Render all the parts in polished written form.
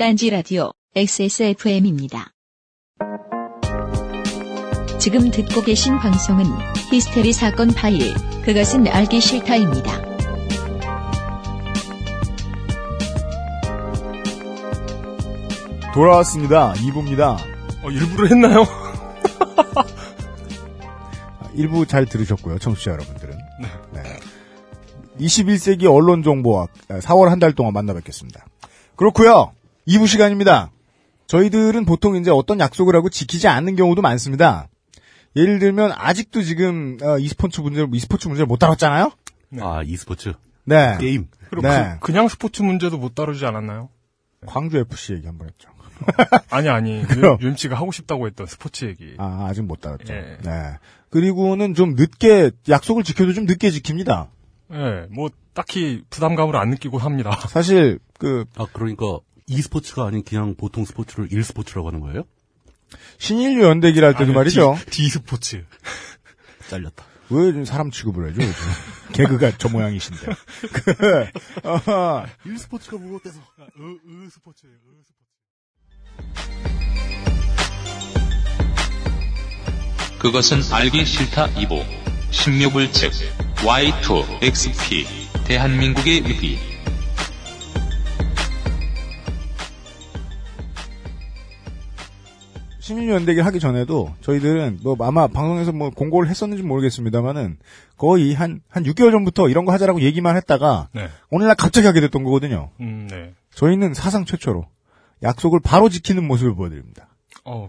딴지라디오 XSFM입니다. 지금 듣고 계신 방송은 히스테리 사건 파일, 그것은 알기 싫다입니다. 돌아왔습니다. 2부입니다. 일부러 했나요? 1부 잘 들으셨고요, 청취자 여러분들은. 네. 21세기 언론정보학 4월 한 달 동안 만나뵙겠습니다. 그렇고요. 2부 시간입니다. 저희들은 보통 이제 어떤 약속을 하고 지키지 않는 경우도 많습니다. 예를 들면 아직도 지금 e스포츠 문제를 못 다뤘잖아요. 네. 아, e스포츠. 네. 게임. 그리고 네. 그냥 스포츠 문제도 못 다루지 않았나요? 광주 FC 얘기 한번 했죠. 아니. UMC가 하고 싶다고 했던 스포츠 얘기. 아, 아직 못 다뤘죠. 예. 네. 그리고는 좀 늦게 약속을 지켜도 좀 늦게 지킵니다. 예. 뭐 딱히 부담감을 안 느끼고 합니다. 사실 그러니까 e스포츠가 아닌 그냥 보통 스포츠를 일스포츠라고 하는 거예요? 신인류 연대기를 할 때도 말이죠. 디스포츠. 잘렸다. 왜 요즘 사람 취급을 해줘? 개그가 저 모양이신데. 일스포츠가 무겁대서. 스포츠예요. 그것은 알기 싫다 2부 16불책 Y2 XP 대한민국의 위기. 신인류 연대기를 하기 전에도 저희들은 아마 방송에서 공고를 했었는지 모르겠습니다만은 거의 한 6개월 전부터 이런 거 하자라고 얘기만 했다가 네. 오늘날 갑자기 하게 됐던 거거든요. 네. 저희는 사상 최초로 약속을 바로 지키는 모습을 보여드립니다.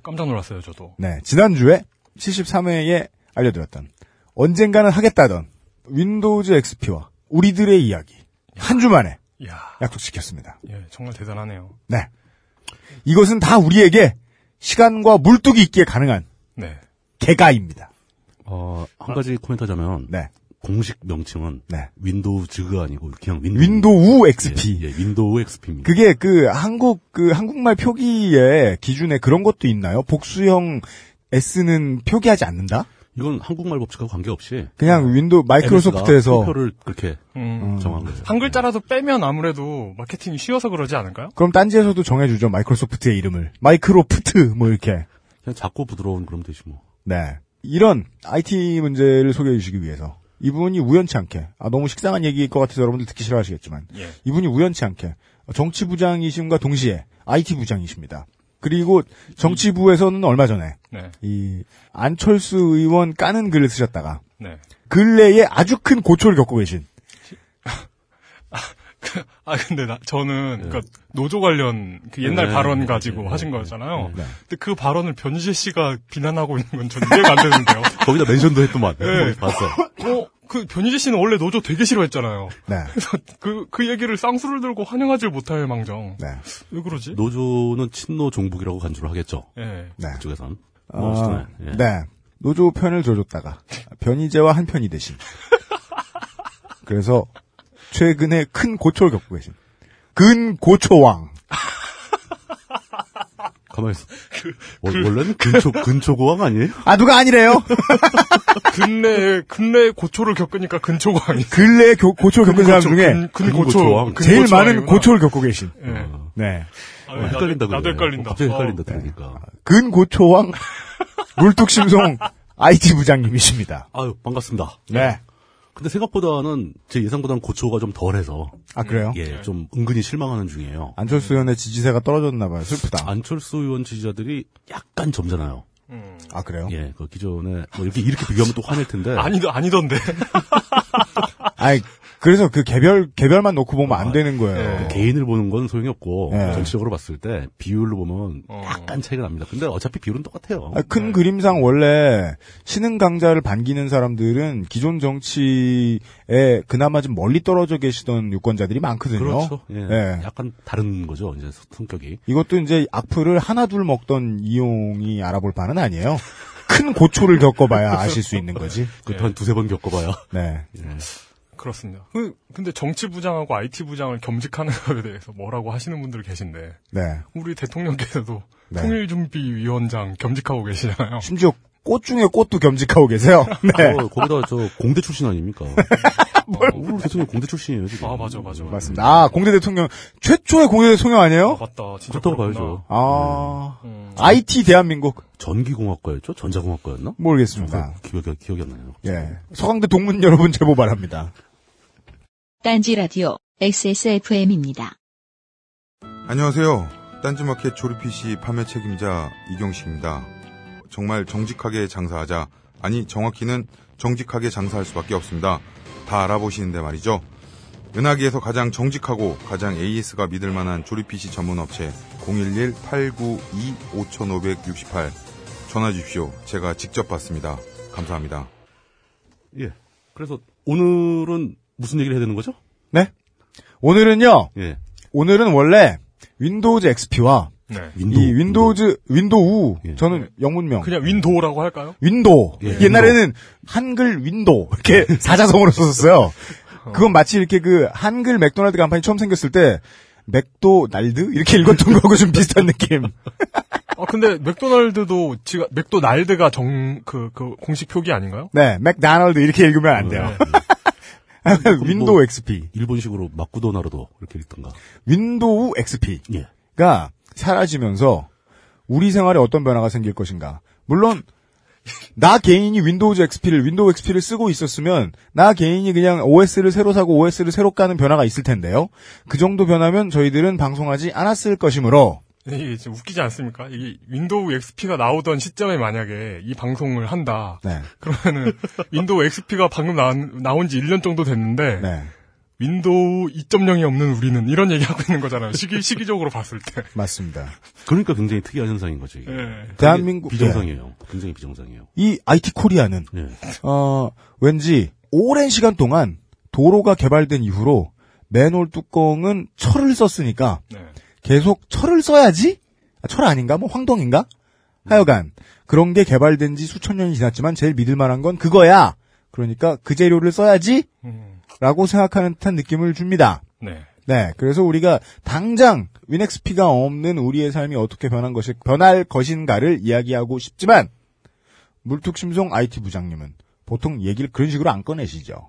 깜짝 놀랐어요, 저도. 네, 지난주에 73회에 알려드렸던 언젠가는 하겠다던 윈도우즈 XP와 우리들의 이야기 한 주 만에 약속시켰습니다. 예, 정말 대단하네요. 네, 이것은 다 우리에게 시간과 물뚝이 있기에 가능한 네. 개가입니다. 한 가지 코멘트하자면 네. 공식 명칭은 네. 윈도우즈가 아니고 그냥 윈도우 XP. 예, 윈도우 XP입니다. 그게 한국말 표기의 기준에 그런 것도 있나요? 복수형 S는 표기하지 않는다? 이건 한국말 법칙하고 관계없이 그냥 윈도우 마이크로소프트에서 표를 그렇게 정한 거죠. 한 글자라도 빼면 아무래도 마케팅이 쉬워서 그러지 않을까요? 그럼 딴지에서도 정해주죠. 마이크로소프트의 이름을 마이크로프트 이렇게 그냥 작고 부드러운 그럼 되지 뭐. 네, 이런 IT 문제를 소개해 주시기 위해서 이분이 우연치 않게 너무 식상한 얘기일 것 같아서 여러분들 듣기 싫어하시겠지만 예. 이분이 우연치 않게 정치부장이심과 동시에 IT 부장이십니다. 그리고 정치부에서는 얼마 전에 네. 이 안철수 의원 까는 글을 쓰셨다가 네. 근래에 아주 큰 고초를 겪고 계신. 근데 저는 네. 그러니까 노조 관련 옛날 네. 발언 가지고 네. 하신 거였잖아요. 네. 근데 그 발언을 변희재 씨가 비난하고 있는 건 전 이해가 안 되는데요. 거기다 멘션도 했더만. 네. 봤어. 변희재 씨는 원래 노조 되게 싫어했잖아요. 네. 그래서 그 얘기를 쌍수를 들고 환영하질 못할 망정. 네. 왜 그러지? 노조는 친노 종북이라고 간주를 하겠죠. 네. 그쪽에선. 네. 네. 노조 편을 줘줬다가 변희재와 한 편이 되신. 그래서 최근에 큰 고초를 겪고 계신 근고초왕. 가만히 있어. 원래는 근초고왕 아니에요? 아, 누가 아니래요? 근래에 고초를 겪으니까 근초고왕이. 근래에 고초를 겪은 사람 중에 근고초왕. 제일 많은 고초를 겪고 계신. 네. 네. 헷갈린다. 나도 헷갈린다. 갑자기 헷갈린다. 그러니까. 근고초왕 물뚝심송 IT 부장님이십니다. 아유, 반갑습니다. 네. 근데 생각보다는 제 예상보다는 고초가 좀 덜해서. 아, 그래요? 예, 좀 은근히 실망하는 중이에요. 안철수 의원의 지지세가 떨어졌나봐요. 슬프다. 안철수 의원 지지자들이 약간 점잖아요. 아, 그래요? 예, 그 기존에 이렇게 비교하면 또 화낼 텐데. 아니던데. 아니, 그래서 개별만 놓고 보면 안 되는 거예요. 개인을 보는 건 소용이 없고 예. 전체적으로 봤을 때 비율로 보면 약간 차이가 납니다. 근데 어차피 비율은 똑같아요. 큰 네. 그림상 원래 신흥 강자를 반기는 사람들은 기존 정치에 그나마 좀 멀리 떨어져 계시던 유권자들이 많거든요. 그렇죠. 예. 예. 약간 다른 거죠. 이제 성격이. 이것도 이제 악플을 하나 둘 먹던 이용이 알아볼 바는 아니에요. 큰 고초를 겪어봐야 아실 수 있는 거지. 그것도 한 두세 번 겪어봐요. 네. 예. 그렇습니다. 근데 정치부장하고 IT부장을 겸직하는 것에 대해서 뭐라고 하시는 분들 계신데. 네. 우리 대통령께서도 통일준비위원장 겸직하고 계시잖아요. 심지어 꽃 중에 꽃도 겸직하고 계세요. 네. 거기다 저 공대 출신 아닙니까? 우리 대통령 공대 출신이에요 지금. 아 맞아. 맞습니다. 아 공대 대통령 최초의 공대 대통령 아니에요? 아, 맞다. 진짜 그렇다고 봐야죠. 아 IT 대한민국 전기공학과였죠? 전자공학과였나? 모르겠습니다. 기억이 안 나요. 예. 서강대 동문 여러분 제보 바랍니다. 딴지라디오 SSFM입니다. 안녕하세요. 딴지마켓 조립 PC 판매 책임자 이경식입니다. 정말 정직하게 장사하자. 아니 정확히는 정직하게 장사할 수밖에 없습니다. 다 알아보시는데 말이죠. 은하계에서 가장 정직하고 가장 AS가 믿을만한 조립 PC 전문 업체 011-892-5568 전화 주십시오. 제가 직접 받습니다. 감사합니다. 예. 그래서 오늘은 무슨 얘기를 해야 되는 거죠? 네. 오늘은요. 예. 오늘은 원래 윈도우즈 XP와 네. 윈도우. 예. 저는 영문명. 그냥 윈도우라고 할까요? 윈도우. 예. 옛날에는 한글 윈도우. 이렇게 사자성어로 썼었어요. 그건 마치 이렇게 그 한글 맥도날드 간판이 처음 생겼을 때 맥도날드? 이렇게 읽었던 거하고 좀 비슷한 느낌. 아, 근데 맥도날드도 지금 맥도날드가 공식 표기 아닌가요? 네. 맥다널드 이렇게 읽으면 안 돼요. 윈도우 뭐 XP. 일본식으로 마쿠도나로도 이렇게 읽던가. 윈도우 XP가 사라지면서 우리 생활에 어떤 변화가 생길 것인가. 물론 나 개인이 윈도우 XP를 쓰고 있었으면 나 개인이 그냥 OS를 새로 사고 OS를 새로 까는 변화가 있을 텐데요. 그 정도 변화면 저희들은 방송하지 않았을 것이므로. 이게 지금 웃기지 않습니까? 이게 윈도우 XP가 나오던 시점에 만약에 이 방송을 한다. 네. 그러면은 윈도우 XP가 방금 나온 지 1년 정도 됐는데 네. 윈도우 2.0이 없는 우리는 이런 얘기하고 있는 거잖아요. 시기적으로 봤을 때. 맞습니다. 그러니까 굉장히 특이한 현상인 거죠. 이게. 네. 대한민국 비정상이에요. 네. 굉장히 비정상이에요. 이 IT 코리아는 네. 왠지 오랜 시간 동안 도로가 개발된 이후로 맨홀 뚜껑은 철을 썼으니까 네. 계속 철을 써야지? 아, 철 아닌가? 뭐 황동인가? 하여간 그런 게 개발된 지 수천 년이 지났지만 제일 믿을 만한 건 그거야. 그러니까 그 재료를 써야지? 라고 생각하는 듯한 느낌을 줍니다. 네. 그래서 우리가 당장 윈XP가 없는 우리의 삶이 어떻게 변할 것인가를 이야기하고 싶지만 물뚝심송 IT 부장님은 보통 얘기를 그런 식으로 안 꺼내시죠.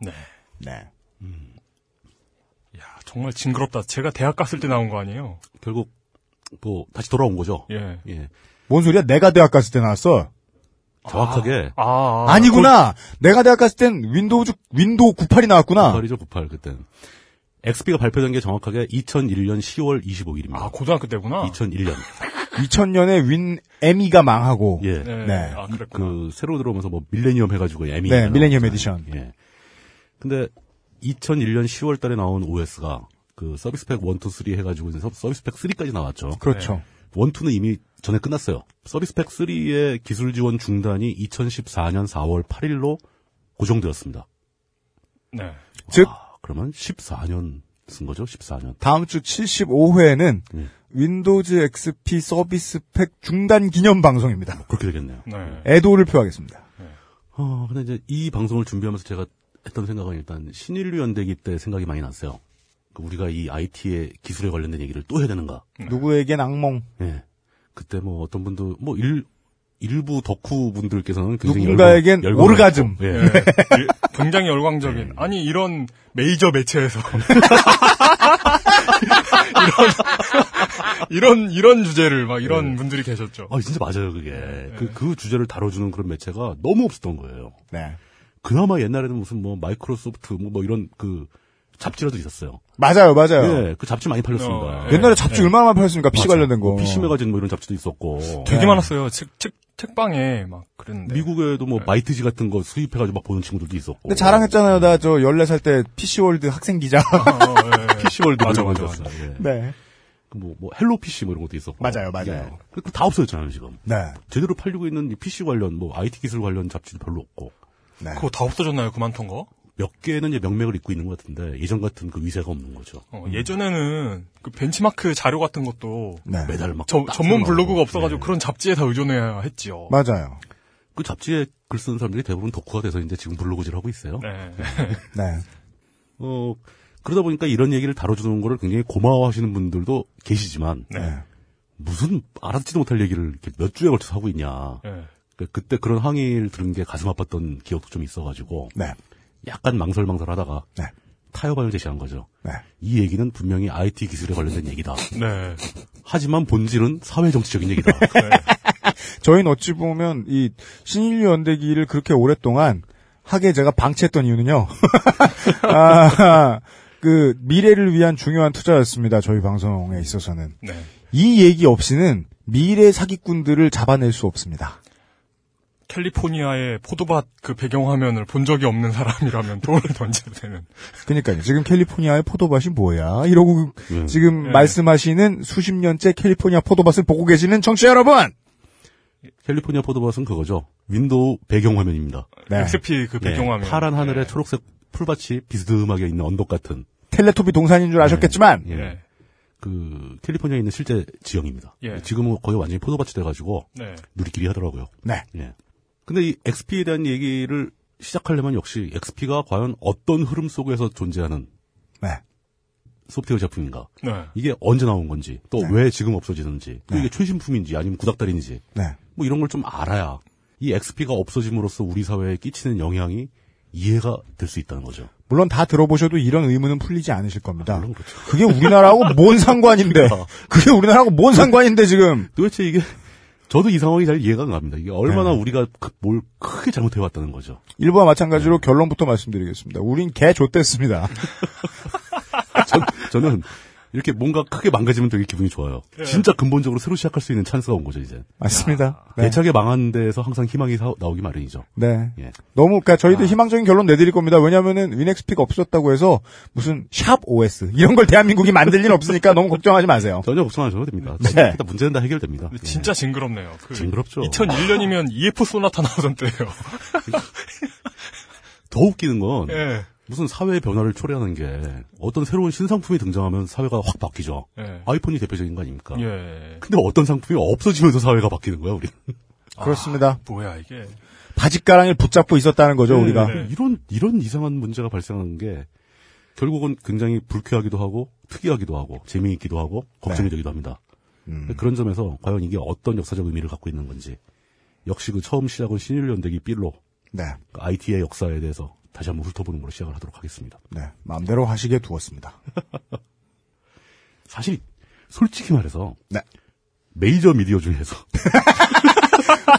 네. 야, 정말 징그럽다. 제가 대학 갔을 때 나온 거 아니에요? 결국 뭐 다시 돌아온 거죠. 예. 뭔 소리야? 내가 대학 갔을 때 나왔어. 정확하게. 아니구나! 내가 대학 갔을 땐 윈도우 98이 나왔구나! 98, 그땐. XP가 발표된 게 정확하게 2001년 10월 25일입니다. 아, 고등학교 때구나? 2001년. 2000년에 윈, ME가 망하고. 예. 네. 아, 그랬구나. 새로 들어오면서 뭐, 밀레니엄 해가지고, ME. 네, 밀레니엄 에디션. 예. 근데, 2001년 10월 달에 나온 OS가, 서비스팩 1, 2, 3 해가지고, 이제 서비스팩 3까지 나왔죠. 그렇죠. 네. 1, 2는 이미 전에 끝났어요. 서비스팩 3의 기술 지원 중단이 2014년 4월 8일로 고정되었습니다. 네. 와, 즉 그러면 14년 쓴 거죠? 14년. 다음 주 75회에는 네. 윈도우즈 XP 서비스팩 중단 기념 방송입니다. 뭐 그렇게 되겠네요. 네. 애도를 표하겠습니다. 네. 근데 이제 이 방송을 준비하면서 제가 했던 생각은 일단 신인류 연대기 때 생각이 많이 났어요. 우리가 이 IT의 기술에 관련된 얘기를 또 해야 되는가? 누구에겐 악몽. 예. 그때 뭐 어떤 분도 뭐 일부 덕후 분들께서는 굉장히 누군가에겐 오르가즘. 예. 네. 굉장히 열광적인. 네. 아니 이런 메이저 매체에서 이런 주제를 막 이런 네. 분들이 계셨죠. 아 진짜 맞아요 그게. 네. 그 주제를 다뤄주는 그런 매체가 너무 없었던 거예요. 네. 그나마 옛날에는 무슨 뭐 마이크로소프트 뭐 이런 잡지라도 있었어요. 맞아요. 예, 그 잡지 많이 팔렸습니다. 예. 옛날에 잡지 예. 얼마나 많이 팔렸습니까? PC 맞아. 관련된 거. PC 매거진 뭐 이런 잡지도 있었고. 되게 예. 많았어요. 책방에 막 그랬는데. 미국에도 뭐 예. 마이트지 같은 거 수입해가지고 막 보는 친구들도 있었고. 근데 자랑했잖아요. 나 저 14살 때 PC 월드 학생 기자. 예. PC 월드 맞아. 예. 네. 뭐 헬로 PC 뭐 이런 것도 있었고. 맞아요. 예. 다 없어졌잖아요 지금. 네. 제대로 팔리고 있는 이 PC 관련 뭐 IT 기술 관련 잡지도 별로 없고. 네. 그거 다 없어졌나요? 그만둔 거? 몇 개는 이제 명맥을 잇고 있는 것 같은데 예전 같은 그 위세가 없는 거죠. 예전에는 그 벤치마크 자료 같은 것도 네. 매달 막 전문 블로그가 없어가지고 네. 그런 잡지에 다 의존해야 했지요. 맞아요. 그 잡지에 글 쓰는 사람들이 대부분 덕후가 돼서 이제 지금 블로그질 하고 있어요. 네. 그러다 보니까 이런 얘기를 다뤄주는 거를 굉장히 고마워하시는 분들도 계시지만 네. 무슨 알아듣지도 못할 얘기를 이렇게 몇 주에 걸쳐서 하고 있냐. 네. 그때 그런 항의를 들은 게 가슴 아팠던 기억도 좀 있어가지고 네. 약간 망설망설하다가 네. 타협안을 제시한 거죠. 네. 이 얘기는 분명히 IT 기술에 관련된 얘기다. 네. 하지만 본질은 사회정치적인 얘기다. 네. 저희는 어찌 보면 이 신인류 연대기를 그렇게 오랫동안 하게 제가 방치했던 이유는요. 그 미래를 위한 중요한 투자였습니다. 저희 방송에 있어서는. 네. 이 얘기 없이는 미래 사기꾼들을 잡아낼 수 없습니다. 캘리포니아의 포도밭 그 배경화면을 본 적이 없는 사람이라면 돈을 던져도 되는. 그러니까요. 지금 캘리포니아의 포도밭이 뭐야? 이러고 지금 말씀하시는 수십 년째 캘리포니아 포도밭을 보고 계시는 청취자 여러분! 캘리포니아 포도밭은 그거죠. 윈도우 배경화면입니다. 네. XP 그 배경화면. 네. 파란 하늘에 네. 초록색 풀밭이 비스듬하게 있는 언덕 같은. 텔레토비 동산인 줄 아셨겠지만 네. 네. 그 캘리포니아에 있는 실제 지형입니다. 네. 지금은 거의 완전히 포도밭이 돼가지고 네. 누리끼리 하더라고요. 네. 네. 근데 이 XP에 대한 얘기를 시작하려면 역시 XP가 과연 어떤 흐름 속에서 존재하는 네. 소프트웨어 제품인가. 네. 이게 언제 나온 건지, 또 왜 네. 지금 없어지는지, 네. 이게 최신품인지 아니면 구닥다리인지 네. 뭐 이런 걸 좀 알아야 이 XP가 없어짐으로써 우리 사회에 끼치는 영향이 이해가 될 수 있다는 거죠. 물론 다 들어보셔도 이런 의문은 풀리지 않으실 겁니다. 아, 물론 그렇죠. 그게 우리나라하고 뭔 상관인데. 그게 우리나라하고 뭔 상관인데 지금. 도대체 이게. 저도 이 상황이 잘 이해가 안 갑니다. 이게 얼마나 네. 우리가 뭘 크게 잘못해왔다는 거죠. 일부와 마찬가지로 네. 결론부터 말씀드리겠습니다. 우린 개 좆됐습니다. 저는 이렇게 뭔가 크게 망가지면 되게 기분이 좋아요. 네. 진짜 근본적으로 새로 시작할 수 있는 찬스가 온 거죠, 이제. 맞습니다. 네. 대차게 망한 데에서 항상 희망이 나오기 마련이죠. 네. 예. 너무, 그러니까 저희도 희망적인 결론 내드릴 겁니다. 왜냐면은 윈XP가 없어졌다고 해서 무슨 샵 OS 이런 걸 대한민국이 만들 리는 없으니까 너무 걱정하지 마세요. 전혀 걱정 안 하셔도 됩니다. 네. 문제는 다 해결됩니다. 네. 진짜 징그럽네요. 징그럽죠. 2001년이면 EF 소나타 나오던 때예요. 더 웃기는 건. 네. 무슨 사회의 변화를 초래하는 게 어떤 새로운 신상품이 등장하면 사회가 확 바뀌죠. 예. 아이폰이 대표적인 거 아닙니까? 예. 근데 어떤 상품이 없어지면서 사회가 바뀌는 거야, 우리는. 그렇습니다. 뭐야, 이게. 바짓가랑이를 붙잡고 있었다는 거죠, 예, 우리가. 예. 이런 이상한 문제가 발생하는 게 결국은 굉장히 불쾌하기도 하고 특이하기도 하고 재미있기도 하고 걱정이 네. 되기도 합니다. 그런 점에서 과연 이게 어떤 역사적 의미를 갖고 있는 건지. 역시 그 처음 시작은 신인류 연대기 삘로 네. 그 IT의 역사에 대해서 다시 한번 훑어보는 걸로 시작을 하도록 하겠습니다. 네, 마음대로 하시게 두었습니다. 사실 솔직히 말해서 네. 메이저 미디어 중에서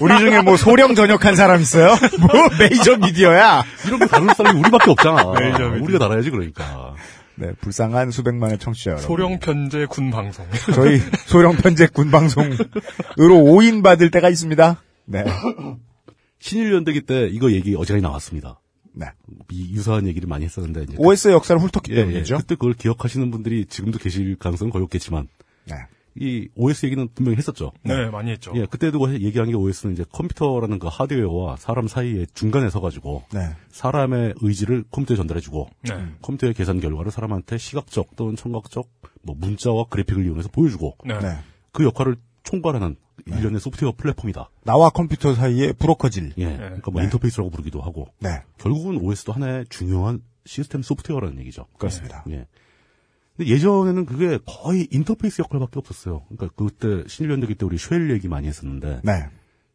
우리 중에 뭐 소령 전역한 사람 있어요? 뭐 메이저 미디어야? 이런 거 다룰 사람이 우리밖에 없잖아. 메이저 미디어. 우리가 달아야지 그러니까. 네, 불쌍한 수백만의 청취자 여러분. 소령 편제 군 방송. 저희 소령 편제 군 방송으로 오인 받을 때가 있습니다. 네. 신인류 연대기 때 이거 얘기 어제가 나왔습니다. 네. 유사한 얘기를 많이 했었는데. 이제 OS의 역사를 훑었기 때문이죠. 그때 그걸 기억하시는 분들이 지금도 계실 가능성은 거의 없겠지만. 네. 이 OS 얘기는 분명히 했었죠. 네, 많이 했죠. 예, 그때도 얘기한 게 OS는 이제 컴퓨터라는 그 하드웨어와 사람 사이에 중간에 서가지고. 네. 사람의 의지를 컴퓨터에 전달해주고. 네. 컴퓨터의 계산 결과를 사람한테 시각적 또는 청각적 뭐 문자와 그래픽을 이용해서 보여주고. 네. 네. 그 역할을 총괄하는 네. 일련의 소프트웨어 플랫폼이다. 나와 컴퓨터 사이의 브로커질. 예. 네. 그러니까 뭐 네. 인터페이스라고 부르기도 하고. 네. 결국은 OS도 하나의 중요한 시스템 소프트웨어라는 얘기죠. 그렇습니다. 예. 근데 예전에는 그게 거의 인터페이스 역할밖에 없었어요. 그러니까 그때 신인류 연대기 때 우리 쉘 얘기 많이 했었는데. 네.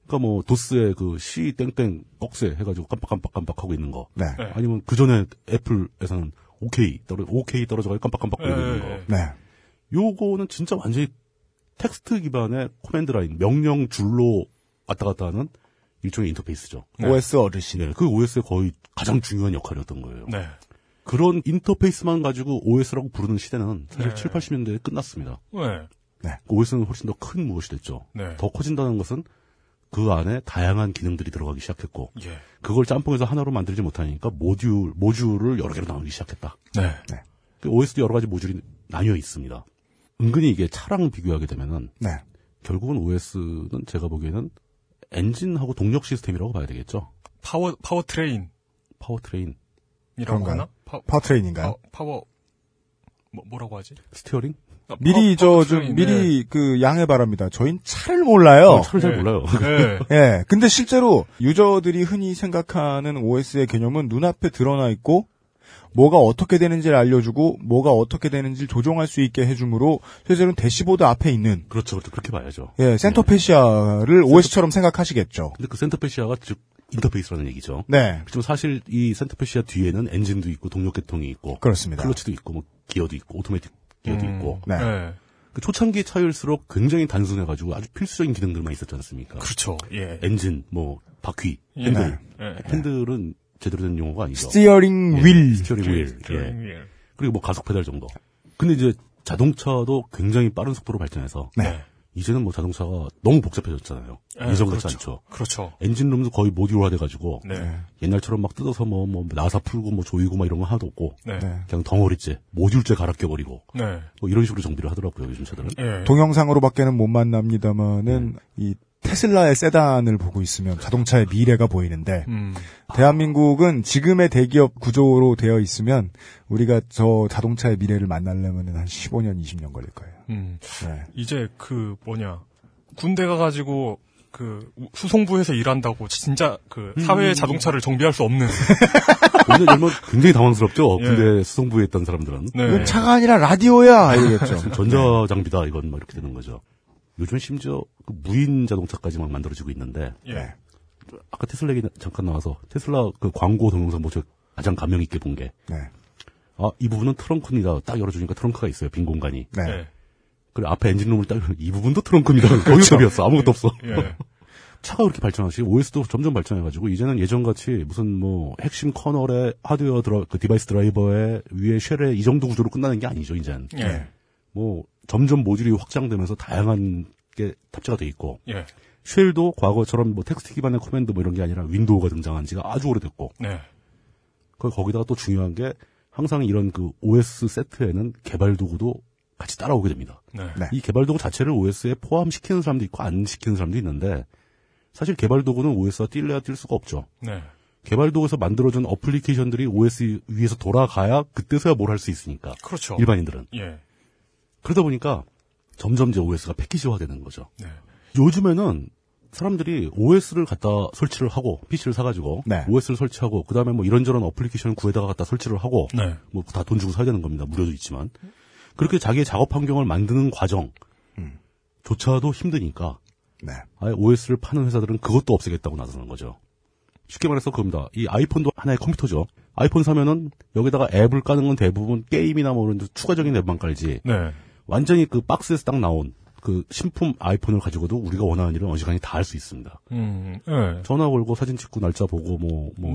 그러니까 뭐 도스의 그 C 땡땡 억세 해가지고 깜빡깜빡 하고 있는 거. 네. 네. 아니면 그 전에 애플에서는 OK 떨어져가지고 깜빡깜빡 거리고 있는 거. 네. 요거는 진짜 완전히 텍스트 기반의 코맨드 라인, 명령 줄로 왔다 갔다 하는 일종의 인터페이스죠. 네. OS 어르신. 네, 그 OS의 거의 가장 중요한 역할이었던 거예요. 네. 그런 인터페이스만 가지고 OS라고 부르는 시대는 사실 네. 7, 80년대에 끝났습니다. 네. 네. OS는 훨씬 더 큰 무엇이 됐죠. 네. 더 커진다는 것은 그 안에 다양한 기능들이 들어가기 시작했고 예. 그걸 짬뽕해서 하나로 만들지 못하니까 모듈을 여러 개로 나누기 시작했다. 네. 네. OS도 여러 가지 모듈이 나뉘어 있습니다. 은근히 이게 차랑 비교하게 되면은 네. 결국은 OS는 제가 보기에는 엔진하고 동력 시스템이라고 봐야 되겠죠. 파워트레인 이런 거나 파워트레인인가요? 뭐라고 하지? 스티어링? 미리 미리 그 양해 바랍니다. 저희는 차를 몰라요. 차를 잘 몰라요. 예. 네. 근데 실제로 유저들이 흔히 생각하는 OS의 개념은 눈앞에 드러나 있고 뭐가 어떻게 되는지를 알려주고 뭐가 어떻게 되는지를 조정할 수 있게 해주므로 실제로는 대시보드 앞에 있는 그렇죠 그렇게 봐야죠. 예, 센터페시아를 OS처럼 생각하시겠죠. 근데 그 센터페시아가 즉 인터페이스라는 얘기죠. 네. 그렇지만 사실 이 센터페시아 뒤에는 엔진도 있고 동력 계통이 있고 그렇습니다. 클러치도 있고 뭐 기어도 있고 오토매틱 기어도 있고. 네. 네. 그 초창기 차일수록 굉장히 단순해가지고 아주 필수적인 기능들만 있었지 않습니까? 그렇죠. 예. 엔진, 뭐 바퀴, 핸들. 예. 핸들은 제대로 된 용어가 아니죠. 스티어링 휠. 그리고 뭐 가속 페달 정도. 근데 이제 자동차도 굉장히 빠른 속도로 발전해서 네. 이제는 뭐 자동차가 너무 복잡해졌잖아요. 예, 이전 같지 않죠. 그렇죠. 엔진룸도 거의 모듈화돼가지고 네. 옛날처럼 막 뜯어서 뭐 나사 풀고 뭐 조이고 막 이런 거 하나도 없고 네. 그냥 덩어리째 모듈째 갈아 껴버리고 네. 뭐 이런 식으로 정비를 하더라고요 요즘 차들은. 예. 동영상으로밖에는 못 만납니다만은 이 테슬라의 세단을 보고 있으면 자동차의 미래가 보이는데 대한민국은 지금의 대기업 구조로 되어 있으면 우리가 저 자동차의 미래를 만나려면 한 15년, 20년 걸릴 거예요. 네. 이제 군대 가가지고 그 수송부에서 일한다고 진짜 그 사회의 자동차를 정비할 수 없는. 굉장히 당황스럽죠. 예. 군대 수송부에 있던 사람들은. 네. 이건 차가 아니라 라디오야 이러겠죠. 전자 장비다 이건 막 이렇게 되는 거죠. 요즘 심지어 그 무인 자동차까지 막 만들어지고 있는데 예. 아까 테슬라 얘기 잠깐 나와서 테슬라 그 광고 동영상 뭐 저 가장 감명 있게 본 게 네. 아, 이 부분은 트렁크입니다. 딱 열어주니까 트렁크가 있어요. 빈 공간이. 네. 네. 그리고 앞에 엔진룸을 딱 이 부분도 트렁크입니다. 거의 답이었어. 아무것도 없어. 예. 차가 그렇게 발전하시 OS도 점점 발전해가지고 이제는 예전같이 무슨 뭐 핵심 커널에 하드웨어 그 디바이스 드라이버에 위에 쉘에 이 정도 구조로 끝나는 게 아니죠. 이제는. 예. 뭐 점점 모듈이 확장되면서 다양한 게 탑재가 돼 있고 예. 쉘도 과거처럼 뭐 텍스트 기반의 커맨드 뭐 이런 게 아니라 윈도우가 등장한 지가 아주 오래됐고 네. 거기다가 또 중요한 게 항상 이런 그 OS 세트에는 개발 도구도 같이 따라오게 됩니다. 네. 이 개발 도구 자체를 OS에 포함시키는 사람도 있고 안 시키는 사람도 있는데 사실 개발 도구는 OS와 뛸래야 뛸 수가 없죠. 네. 개발 도구에서 만들어준 어플리케이션들이 OS 위에서 돌아가야 그때서야 뭘 할 수 있으니까 그렇죠. 일반인들은. 예. 그러다 보니까 점점 이제 OS가 패키지화되는 거죠. 네. 요즘에는 사람들이 OS를 갖다 설치를 하고 PC를 사가지고 네. OS를 설치하고 그 다음에 뭐 이런저런 어플리케이션을 구해다가 갖다 설치를 하고 네. 뭐 다 돈 주고 사야 되는 겁니다. 무료도 있지만 그렇게 자기의 작업 환경을 만드는 과정조차도 힘드니까 네. 아예 OS를 파는 회사들은 그것도 없애겠다고 나서는 거죠. 쉽게 말해서 그겁니다. 이 아이폰도 하나의 컴퓨터죠. 아이폰 사면은 여기다가 앱을 까는 건 대부분 게임이나 뭐 이런 추가적인 앱만 깔지. 네. 완전히 그 박스에서 딱 나온 그 신품 아이폰을 가지고도 우리가 원하는 일은 어지간히 다 할 수 있습니다. 네. 전화 걸고 사진 찍고 날짜 보고 뭐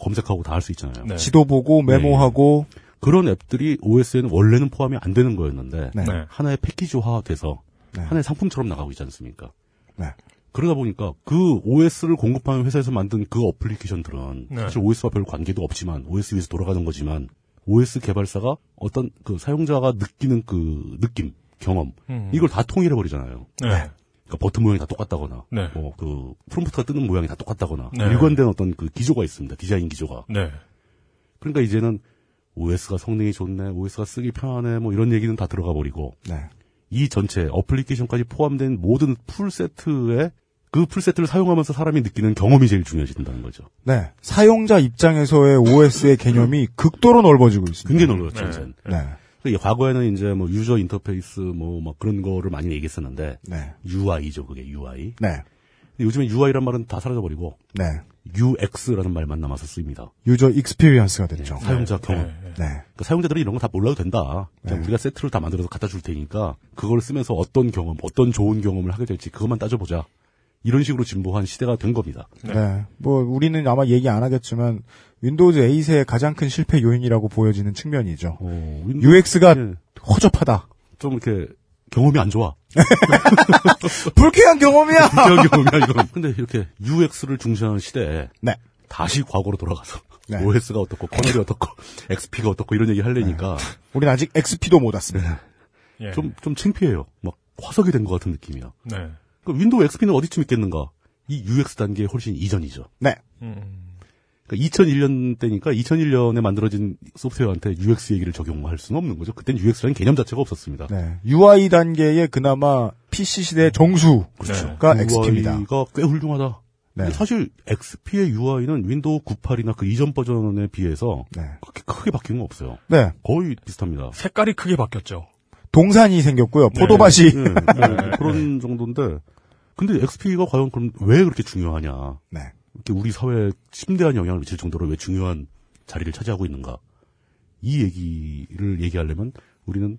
검색하고 다 할 수 있잖아요. 네. 지도 보고 메모하고 네. 그런 앱들이 OS에는 원래는 포함이 안 되는 거였는데 네. 하나의 패키지화돼서 네. 하나의 상품처럼 나가고 있지 않습니까? 네. 그러다 보니까 그 OS를 공급하는 회사에서 만든 그 어플리케이션들은 네. 사실 OS와 별 관계도 없지만 OS 위에서 돌아가는 거지만 OS 개발사가 어떤 그 사용자가 느끼는 그 느낌, 경험 이걸 다 통일해버리잖아요. 네. 그러니까 버튼 모양이 다 똑같다거나 네. 뭐 그 프롬프트가 뜨는 모양이 다 똑같다거나 네. 일관된 어떤 그 기조가 있습니다. 디자인 기조가. 네. 그러니까 이제는 OS가 성능이 좋네, OS가 쓰기 편하네 뭐 이런 얘기는 다 들어가 버리고 네. 이 전체 어플리케이션까지 포함된 모든 풀세트에 그 풀세트를 사용하면서 사람이 느끼는 경험이 제일 중요해진다는 거죠. 네. 사용자 입장에서의 OS의 개념이 극도로 넓어지고 있습니다. 굉장히 넓어졌죠. 네. 네. 그러니까 과거에는 이제 뭐 유저 인터페이스 뭐 막 그런 거를 많이 얘기했었는데 네. UI죠. 그게 UI. 네. 근데 요즘에 UI란 말은 다 사라져버리고 네. UX라는 말만 남아서 쓰입니다. 유저 익스피리언스가 됐죠. 네. 사용자 경험. 네. 네. 그러니까 사용자들이 이런 거 다 몰라도 된다. 그냥 네. 우리가 세트를 다 만들어서 갖다 줄 테니까 그걸 쓰면서 어떤 경험, 어떤 좋은 경험을 하게 될지 그것만 따져보자. 이런 식으로 진보한 시대가 된 겁니다. 네. 네. 뭐, 우리는 아마 얘기 안 하겠지만, 윈도우즈 8의 가장 큰 실패 요인이라고 보여지는 측면이죠. UX가 네. 허접하다. 좀 이렇게, 경험이 안 좋아. 불쾌한 경험이야! 불쾌한 경험이야, 이건. 근데 이렇게 UX를 중시하는 시대에, 네. 다시 과거로 돌아가서, 네. OS가 어떻고, 커널이 어떻고, XP가 어떻고, 이런 얘기 하려니까. 네. 우린 아직 XP도 못 왔습니다. 네. 좀 창피해요. 막, 화석이 된 것 같은 느낌이야. 네. 그 윈도우 XP는 어디쯤 있겠는가? 이 UX 단계에 훨씬 이전이죠. 네. 그러니까 2001년 때니까 2001년에 만들어진 소프트웨어한테 UX 얘기를 적용할 수는 없는 거죠. 그때는 UX라는 개념 자체가 없었습니다. 네. UI 단계에 그나마 PC 시대의 정수가 XP입니다. UI가 꽤 훌륭하다. 네. 사실 XP의 UI는 윈도우 98이나 그 이전 버전에 비해서 네. 그렇게 크게 바뀐 건 없어요. 네. 거의 비슷합니다. 색깔이 크게 바뀌었죠. 동산이 생겼고요. 포도밭이. 네. 네. 네. 그런 정도인데 근데 XP가 과연 그럼 왜 그렇게 중요하냐. 네. 이렇게 우리 사회에 심대한 영향을 미칠 정도로 왜 중요한 자리를 차지하고 있는가. 이 얘기를 얘기하려면 우리는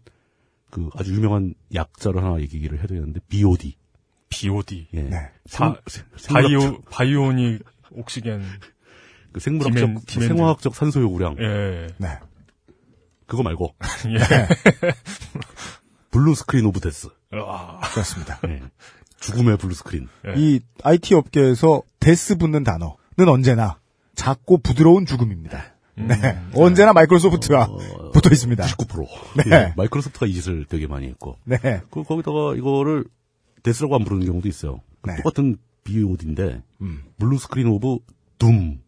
그 아주 유명한 약자를 하나 얘기를 해야 되는데 BOD. BOD. 예. 네. 바이오닉 옥시겐. 그 생화학적 산소 요구량. 예. 네. 그거 말고. 예. 네. 블루스크린 오브 데스. 아. 그렇습니다. 네. 죽음의 블루스크린. 예. 이 IT 업계에서 데스 붙는 단어는 언제나 작고 부드러운 죽음입니다. 네. 언제나 마이크로소프트가 붙어 있습니다. 99%. 네. 예. 마이크로소프트가 이 짓을 되게 많이 했고. 네. 그 거기다가 이거를 데스라고 안 부르는 경우도 있어요. 네. 똑같은 BOD인데 블루스크린 오브 둠.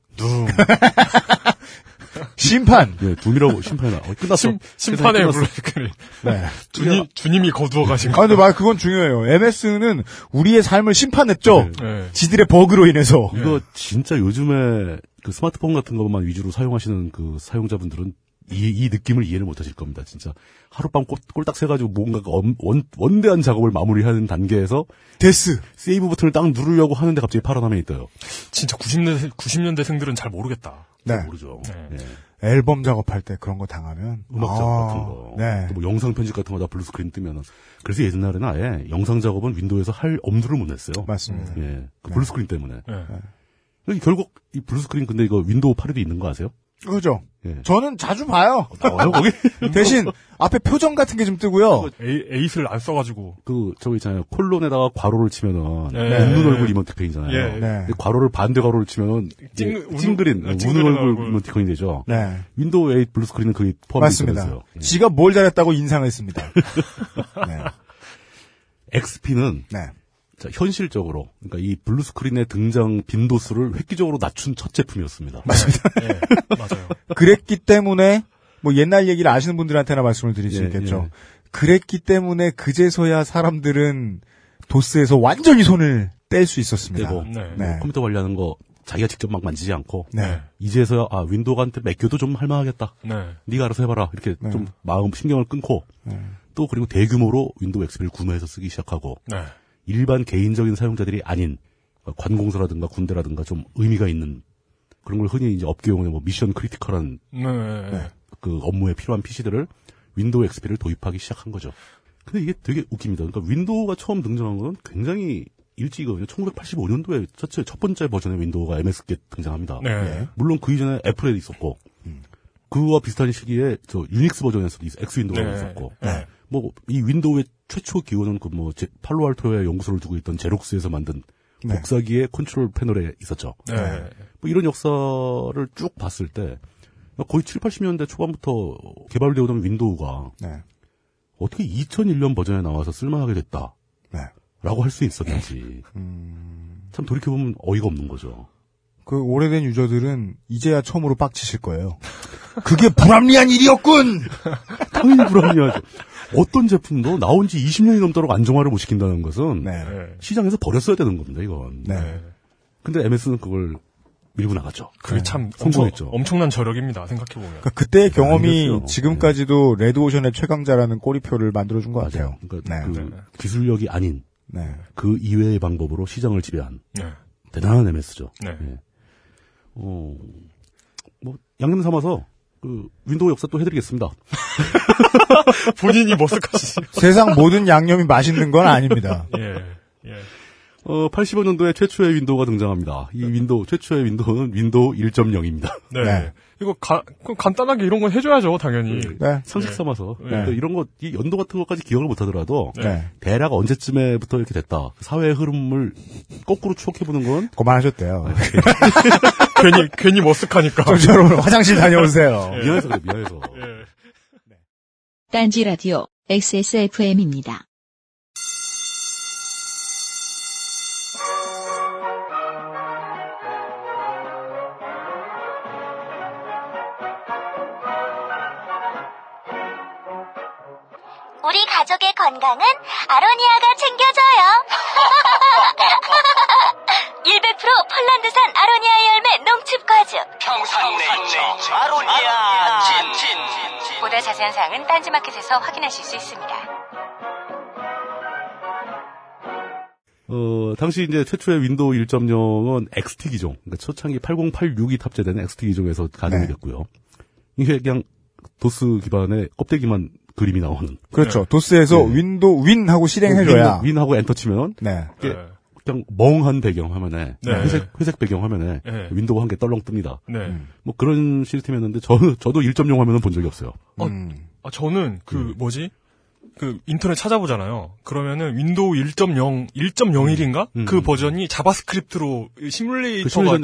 심판. 네, 둠이라고 심판이 나. 끝났어. 심판의 블루스크린. 네. 주님이 거두어 가신 거. 아, 근데 그건 중요해요. MS는 우리의 삶을 심판했죠. 네. 지들의 버그로 인해서. 네. 이거 진짜 요즘에 그 스마트폰 같은 것만 위주로 사용하시는 그 사용자분들은 이 느낌을 이해를 못하실 겁니다. 진짜 하룻밤 꼴딱 새가지고 뭔가 원대한 작업을 마무리하는 단계에서 데스 세이브 버튼을 딱 누르려고 하는데 갑자기 파란 화면이 떠요. 진짜 90년대생들은 잘 모르겠다. 네. 잘 모르죠. 네. 네. 앨범 작업할 때 그런 거 당하면 음악 작업 같은 거, 네. 또 뭐 영상 편집 같은 거 다 블루스크린 뜨면은 그래서 예전날에는 아예 영상 작업은 윈도우에서 할 엄두를 못 냈어요. 맞습니다. 예, 그 블루스크린 때문에. 네. 네. 결국 이 블루스크린 근데 이거 윈도우 8에도 있는 거 아세요? 그죠. 예. 저는 자주 봐요. 나와요, 거기? 대신, 앞에 표정 같은 게 좀 뜨고요. 에잇을 안 써가지고. 저기 있잖아요. 콜론에다가 괄호를 치면은, 네. 웃는 얼굴 이모티콘이잖아요. 예. 네. 괄호를 반대 괄호를 치면은, 찡그린, 웃는 얼굴 이모티콘이 되죠. 네. 윈도우 8 블루스크린은 그게 포함이 되어 있어요. 예. 지가 뭘 잘했다고 인상했습니다. 네. XP는, 네. 자, 현실적으로, 그러니까 이 블루스크린의 등장 빈도수를 획기적으로 낮춘 첫 제품이었습니다. 맞습니다. 네, 네, 맞아요. 그랬기 때문에, 옛날 얘기를 아시는 분들한테나 말씀을 드릴 수 있겠죠. 예. 그랬기 때문에 그제서야 사람들은 도스에서 완전히 손을 뗄 수 있었습니다. 떼고, 네. 뭐 컴퓨터 관리하는 거 자기가 직접 막 만지지 않고, 네. 이제서야, 윈도우한테 맡겨도 좀 할만하겠다. 네. 네가 알아서 해봐라. 이렇게 좀 마음, 신경을 끊고, 또 그리고 대규모로 윈도우 XP를 구매해서 쓰기 시작하고, 네. 일반 개인적인 사용자들이 아닌 관공서라든가 군대라든가 좀 의미가 있는 그런 걸 흔히 이제 업계용의 미션 크리티컬한 그 업무에 필요한 PC들을 윈도우 XP를 도입하기 시작한 거죠. 근데 이게 되게 웃깁니다. 그러니까 윈도우가 처음 등장한 건 굉장히 일찍이거든요. 1985년도에 첫 번째 버전의 윈도우가 MS에 등장합니다. 네. 물론 그 이전에 애플에 있었고 그와 비슷한 시기에 유닉스 버전에서도 엑스윈도우가 있었고 이 윈도우의 최초 기원은 팔로알토에 연구소를 두고 있던 제록스에서 만든 복사기의 컨트롤 패널에 있었죠. 네. 이런 역사를 쭉 봤을 때 거의 70, 80년대 초반부터 개발되어던 윈도우가 어떻게 2001년 버전에 나와서 쓸만하게 됐다라고 할 수 있었는지 참 돌이켜보면 어이가 없는 거죠. 그 오래된 유저들은 이제야 처음으로 빡치실 거예요. 그게 불합리한 일이었군! 당연히 불합리하죠. 어떤 제품도 나온 지 20년이 넘도록 안정화를 못 시킨다는 것은 시장에서 버렸어야 되는 겁니다, 이건. 네. 근데 MS는 그걸 밀고 나갔죠. 그게 참 성공했죠. 엄청난 저력입니다, 생각해보면. 그러니까 그때의 경험이 지금까지도 레드오션의 최강자라는 꼬리표를 만들어준 것 같아요. 그러니까 기술력이 아닌 그 이외의 방법으로 시장을 지배한 대단한 MS죠. 네. 네. 양념 삼아서, 윈도우 역사 또 해드리겠습니다. 본인이 머쓱하시죠. 세상 모든 양념이 맛있는 건 아닙니다. 예. 85년도에 최초의 윈도우가 등장합니다. 이 최초의 윈도우는 윈도우 1.0입니다. 네. 이거 간단하게 이런 건 해줘야죠, 당연히. 네. 상식 삼아서. 그러니까 이런 거, 이 연도 같은 것까지 기억을 못 하더라도. 대략 언제쯤에부터 이렇게 됐다. 사회의 흐름을 거꾸로 추억해보는 건. 그만하셨대요. 괜히 머쓱하니까. 정치 여러분, 화장실 다녀오세요. 미안해서 그래, 미안해서. 네. 딴지라디오, XSFM입니다. 우리 가족의 건강은 아로니아가 챙겨줘요. 100% 폴란드산 아로니아 열매 농축 과즙, 평산네이처 아로니아 진. 보다 자세한 사항은 딴지마켓에서 확인하실 수 있습니다. 당시 이제 최초의 윈도우 1.0은 XT 기종, 그러니까 초창기 8086이 탑재된 XT 기종에서 가능이 됐고요. 이게 그냥 도스 기반의 껍데기만 그림이 나오는. 그렇죠. 도스에서 윈도우 윈하고 실행해줘야. 윈하고 엔터 치면. 네. 그냥 멍한 배경 화면에. 네. 회색 배경 화면에. 네. 윈도우 한 개 떨렁 뜹니다. 네. 뭐 그런 시스템이었는데, 저도 1.0 화면은 본 적이 없어요. 저는 인터넷 찾아보잖아요. 그러면은 윈도우 1.01인가? 그 버전이 자바스크립트로 시뮬레이터가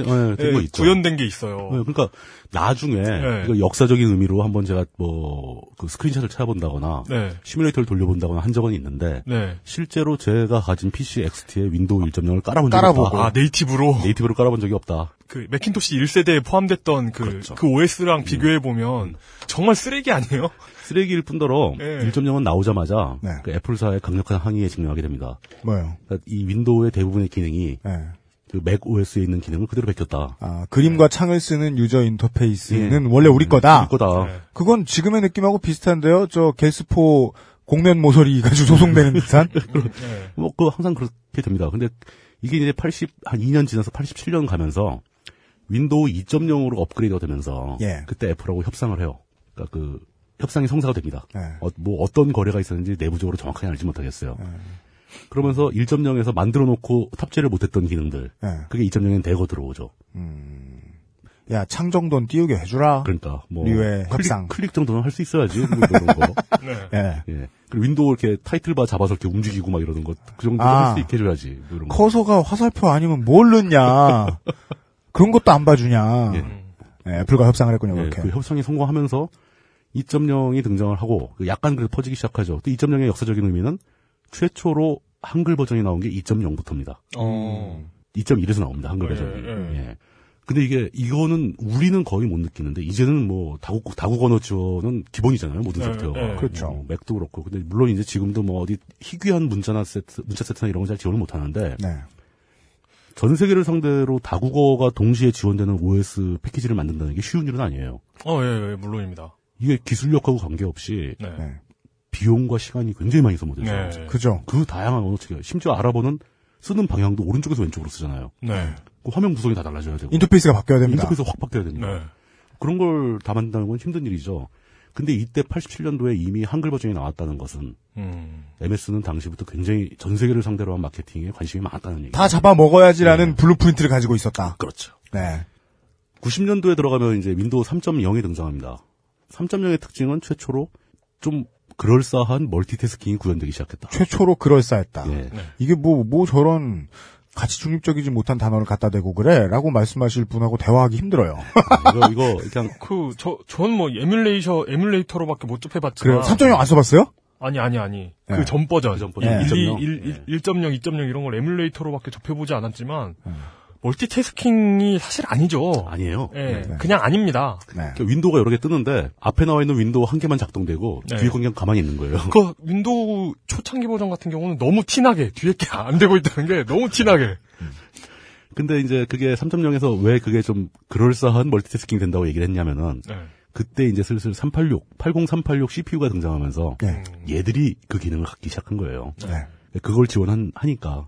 구현된 게 있어요. 네, 그러니까 나중에 이거 역사적인 의미로 한번 제가 그 스크린샷을 찾아본다거나 시뮬레이터를 돌려본다거나 한 적은 있는데 실제로 제가 가진 PC XT에 윈도우 1.0을 깔아본 적이 없다. 아, 네이티브로 깔아본 적이 없다. 그 맥킨토시 1세대에 포함됐던 그 OS랑 비교해 보면 정말 쓰레기 아니에요? 쓰레기일 뿐더러 1.0은 나오자마자 그 애플사의 강력한 항의에 직면하게 됩니다. 뭐요? 그러니까 이 윈도우의 대부분의 기능이 그 맥 OS에 있는 기능을 그대로 베꼈다. 아, 그림과 창을 쓰는 유저 인터페이스는 원래 우리 거다. 우리 거다. 그건 지금의 느낌하고 비슷한데요. 저 게스포 공면 모서리 가지고 소송되는 듯한. 뭐 그 항상 그렇게 됩니다. 근데 이게 이제 2년 지나서 87년 가면서 윈도우 2.0으로 업그레이드가 되면서 그때 애플하고 협상을 해요. 그러니까 그 협상이 성사가 됩니다. 뭐 어떤 거래가 있었는지 내부적으로 정확하게 알지 못하겠어요. 그러면서 1.0에서 만들어놓고 탑재를 못했던 기능들, 그게 2.0엔 대거 들어오죠. 야, 창 정도는 띄우게 해주라. 그러니까 뭐 클릭 정도는 할 수 있어야지. 뭐 이런 거. 그리고 윈도우 이렇게 타이틀바 잡아서 이렇게 움직이고 막 이러는 것, 그 정도는 할 수 있게 해줘야지. 뭐 이런 커서가 거. 화살표 아니면 뭘 넣냐? 그런 것도 안 봐주냐? 애플과 협상을 했군요. 그렇게 그 협상이 성공하면서 2.0이 등장을 하고 약간 그 퍼지기 시작하죠. 또 2.0의 역사적인 의미는 최초로 한글 버전이 나온 게 2.0부터입니다. 2.1에서 나옵니다. 한글 버전이. 근데 이거는 우리는 거의 못 느끼는데 이제는 뭐 다국 언어 지원은 기본이잖아요. 모든 소프트웨어가. 그렇죠. 뭐 맥도 그렇고. 근데 물론 이제 지금도 뭐 어디 희귀한 문자 세트나 이런 건 잘 지원을 못 하는데 전 세계를 상대로 다국어가 동시에 지원되는 OS 패키지를 만든다는 게 쉬운 일은 아니에요. 물론입니다. 이게 기술력하고 관계없이 비용과 시간이 굉장히 많이 소모되죠. 그죠. 그 다양한 언어체계, 심지어 아랍어는 쓰는 방향도 오른쪽에서 왼쪽으로 쓰잖아요. 그 화면 구성이 다 달라져야 되고 인터페이스가 바뀌어야 됩니다. 인터페이스가 확 바뀌어야 됩니다. 그런 걸 다 만든다는 건 힘든 일이죠. 근데 이때 87년도에 이미 한글 버전이 나왔다는 것은 MS는 당시부터 굉장히 전 세계를 상대로 한 마케팅에 관심이 많았다는 얘기예요. 다 잡아먹어야지라는 블루프린트를 가지고 있었다. 그렇죠. 90년도에 들어가면 이제 윈도우 3.0이 등장합니다. 3.0의 특징은 최초로 좀 그럴싸한 멀티태스킹이 구현되기 시작했다. 최초로 그럴싸했다. 이게 뭐 저런 같이 중립적이지 못한 단어를 갖다 대고 그래라고 말씀하실 분하고 대화하기 힘들어요. 이거 그냥 전 에뮬레이터로밖에 못 접해봤지만. 그래요? 3.0 안 써봤어요? 아니. 그 전 버전. 1.0, 2.0 이런 걸 에뮬레이터로밖에 접해보지 않았지만. 멀티태스킹이 사실 아니죠. 아니에요. 그냥 아닙니다. 그러니까 윈도우가 여러 개 뜨는데 앞에 나와 있는 윈도우 한 개만 작동되고 뒤에 건 그냥 가만히 있는 거예요. 그 윈도우 초창기 버전 같은 경우는 너무 티나게 뒤에 게 안 되고 있다는 게 너무 티나게. 근데 이제 그게 3.0에서 왜 그게 좀 그럴싸한 멀티태스킹 된다고 얘기를 했냐면은 그때 이제 슬슬 386 CPU가 등장하면서 얘들이 그 기능을 갖기 시작한 거예요. 그걸 지원하니까.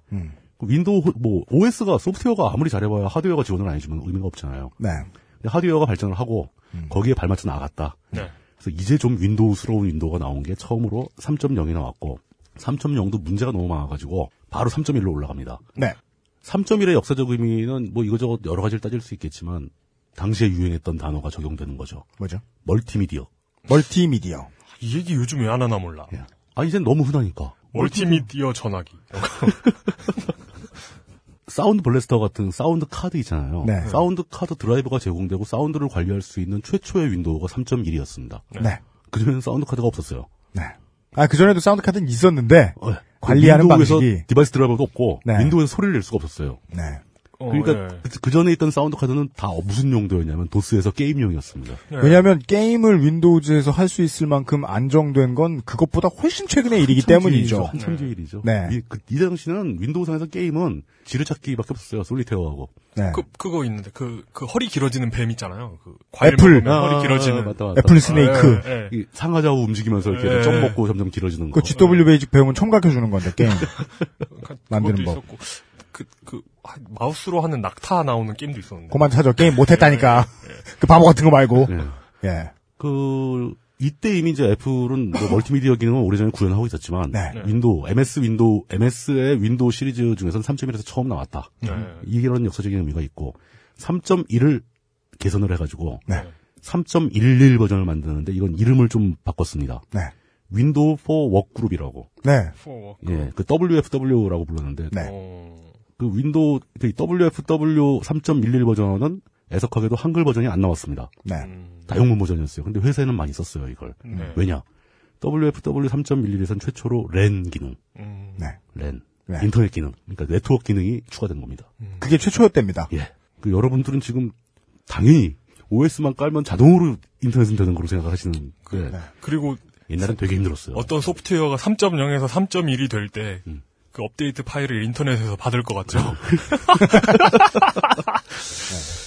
윈도우 OS가 소프트웨어가 아무리 잘해봐야 하드웨어가 지원을 안 해주면 의미가 없잖아요. 근데 하드웨어가 발전을 하고 거기에 발맞춰 나갔다. 그래서 이제 좀 윈도우스러운 윈도우가 나온 게 처음으로 3.0이 나왔고 3.0도 문제가 너무 많아가지고 바로 3.1로 올라갑니다. 3.1의 역사적 의미는 뭐 이것저것 여러 가지를 따질 수 있겠지만 당시에 유행했던 단어가 적용되는 거죠. 뭐죠? 멀티미디어. 이 얘기 요즘 왜 안 하나 몰라. 이젠 너무 흔하니까. 멀티미디어 전화기. 사운드 블래스터 같은 사운드 카드 있잖아요. 사운드 카드 드라이브가 제공되고 사운드를 관리할 수 있는 최초의 윈도우가 3.1이었습니다. 그전에는 사운드 카드가 없었어요. 그전에도 사운드 카드는 있었는데 관리하는 방식이 윈도우에서 디바이스 드라이버도 없고 윈도우에서 소리를 낼 수가 없었어요. 그러니까 네. 그 전에 있던 사운드 카드는 다 무슨 용도였냐면 도스에서 게임용이었습니다. 네. 왜냐하면 게임을 윈도우즈에서 할 수 있을 만큼 안정된 건 그것보다 훨씬 최근의 일이기 때문이죠. 한참 뒤 일이죠. 네. 이 당시는 윈도우상에서 게임은 지를 찾기밖에 없었어요. 솔리테어하고. 네. 그거 있는데 그 허리 길어지는 뱀 있잖아요. 그 과일 먹으면 허리 길어지는. 맞다. 애플 스네이크. 아, 네. 상하좌우 움직이면서 이렇게 네. 점 먹고 점점 길어지는 거. 그 GW 베이직 배우면 청각해 주는 건데 게임 만드는 법. 있었고. 마우스로 하는 낙타 나오는 게임도 있었는데. 그만 찾아. 게임 못했다니까. 예, 예. 그 바보 같은 거 말고. 예. 예. 이때 이미 이제 애플은 뭐 멀티미디어 기능을 오래전에 구현하고 있었지만. 네. 윈도우, MS의 윈도우 시리즈 중에서는 3.1에서 처음 나왔다. 네. 이런 역사적인 의미가 있고. 3.1을 개선을 해가지고. 네. 3.11 버전을 만드는데 이건 이름을 좀 바꿨습니다. 네. 윈도우 4 워크그룹이라고. 네. 4 워크그룹. 예. 그 WFW라고 불렀는데. 네. 그 윈도우 WFW 3.11 버전은 애석하게도 한글 버전이 안 나왔습니다. 네. 다용문 버전이었어요. 근데 회사에는 많이 썼어요, 이걸. 네. 왜냐? WFW 3.11에선 최초로 랜 기능. 네. 랜. 네. 인터넷 기능. 그러니까 네트워크 기능이 추가된 겁니다. 그게 최초였답니다. 예. 그 여러분들은 지금 당연히 OS만 깔면 자동으로 인터넷은 되는 거로 생각하시는 게. 네. 그리고 옛날엔 되게 힘들었어요. 어떤 소프트웨어가 3.0에서 3.1이 될 때 그 업데이트 파일을 인터넷에서 받을 것 같죠.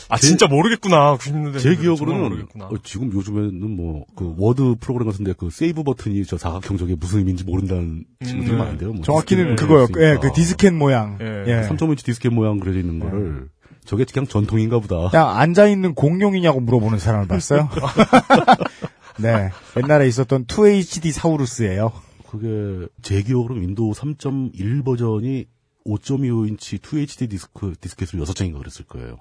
아 진짜 모르겠구나. 90년대 제 기억으로는 모르겠구나. 지금 요즘에는 뭐 그 워드 프로그램 같은데 그 세이브 버튼이 저 사각형적이 무슨 의미인지 모른다는 친구들이 많은데요. 뭐 정확히는 그거요. 예, 그 디스켓 모양. 예. 3.1인치 디스켓 모양 그려져 있는 거를 저게 그냥 전통인가 보다. 야 앉아 있는 공룡이냐고 물어보는 사람을 봤어요. 네, 옛날에 있었던 2HD 사우루스예요. 그게 제 기억으로 윈도우 3.1 버전이 5.25인치 2HD 디스켓으로 6장인가 그랬을 거예요.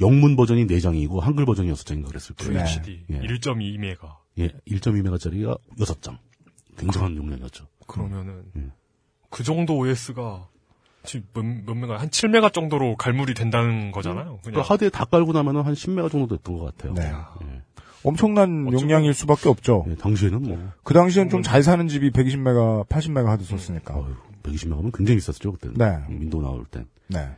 영문 버전이 4장이고 한글 버전이 6장인가 그랬을 거예요. 2HD. 네. 예. 1.2메가. 예, 1.2메가짜리가 6장. 굉장한 용량이었죠. 그러면은 그 정도 OS가 지금 몇 메가, 한 7메가 정도로 갈무리 된다는 거잖아요. 그냥. 하드에 다 깔고 나면은 한 10메가 정도 됐던 것 같아요. 네. 예. 엄청난 용량일 수밖에 없죠. 예, 당시에는 뭐. 그 당시엔 좀 잘 사는 집이 120메가, 80메가 하드 썼으니까. 120메가면 굉장히 비쌌었죠, 그때는. 네. 윈도우 나올 땐. 네.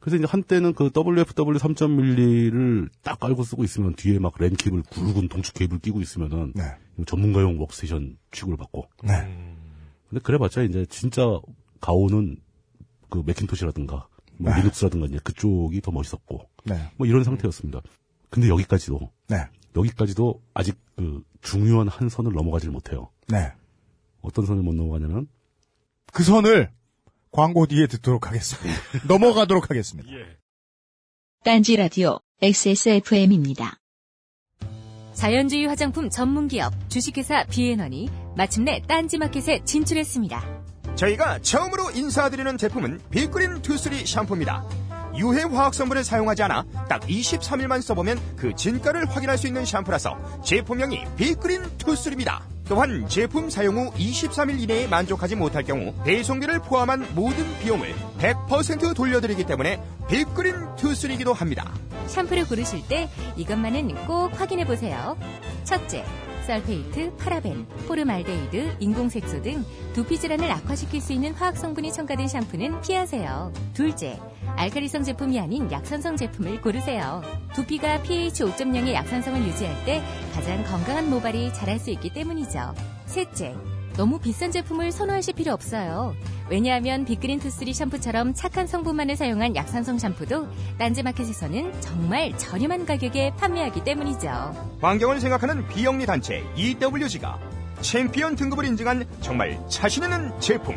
그래서 이제 한때는 그 WFW 3.11을 딱 깔고 쓰고 있으면 뒤에 막 랜 케이블, 굵은 동축 케이블 끼고 있으면은. 네. 전문가용 워크스테이션 취급을 받고. 네. 근데 그래봤자 이제 진짜 가오는 그 맥킨토시라든가, 뭐 네. 리눅스라든가 이제 그쪽이 더 멋있었고. 네. 뭐 이런 상태였습니다. 근데 여기까지도. 네. 여기까지도 아직 그 중요한 한 선을 넘어가질 못해요. 네. 어떤 선을 못 넘어가냐면 그 선을 광고 뒤에 듣도록 하겠습니다. 넘어가도록 하겠습니다. 예. 딴지라디오 XSFM입니다. 자연주의 화장품 전문기업 주식회사 비앤원이 마침내 딴지마켓에 진출했습니다. 저희가 처음으로 인사드리는 제품은 빌그린 투쓰리 샴푸입니다. 유해 화학 성분을 사용하지 않아 딱 23일만 써보면 그 진가를 확인할 수 있는 샴푸라서 제품명이 빌그린 투쓰리입니다. 또한 제품 사용 후 23일 이내에 만족하지 못할 경우 배송비를 포함한 모든 비용을 100% 돌려드리기 때문에 빌그린 투쓰리이기도 합니다. 샴푸를 고르실 때 이것만은 꼭 확인해보세요. 첫째, 설페이트, 파라벤, 포름알데히드, 인공색소 등 두피 질환을 악화시킬 수 있는 화학 성분이 첨가된 샴푸는 피하세요. 둘째, 알칼리성 제품이 아닌 약산성 제품을 고르세요. 두피가 pH 5.0의 약산성을 유지할 때 가장 건강한 모발이 자랄 수 있기 때문이죠. 셋째, 너무 비싼 제품을 선호하실 필요 없어요. 왜냐하면 빅그린 투쓰리 샴푸처럼 착한 성분만을 사용한 약산성 샴푸도 딴지마켓에서는 정말 저렴한 가격에 판매하기 때문이죠. 환경을 생각하는 비영리 단체 EWG가 챔피언 등급을 인증한 정말 자신 있는 제품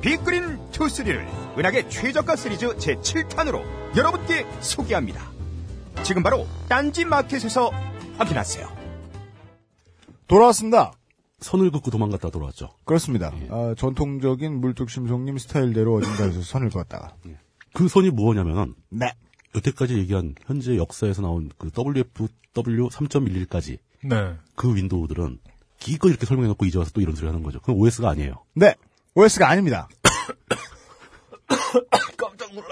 빅그린 투쓰리를 은하계 최저가 시리즈 제7탄으로 여러분께 소개합니다. 지금 바로 딴지마켓에서 확인하세요. 돌아왔습니다. 선을 긋고 도망갔다 돌아왔죠. 그렇습니다. 예. 아, 전통적인 물뚝심송님 스타일대로 어딘가에서 선을 그었다가. 예. 그 선이 뭐냐면은 네. 여태까지 얘기한 현재 역사에서 나온 그 WFW 3.11까지 네. 그 윈도우들은 기껏 이렇게 설명해놓고 이제 와서 또 이런 소리 하는 거죠. 그건 OS가 아니에요. 네. OS가 아닙니다. 깜짝 놀라.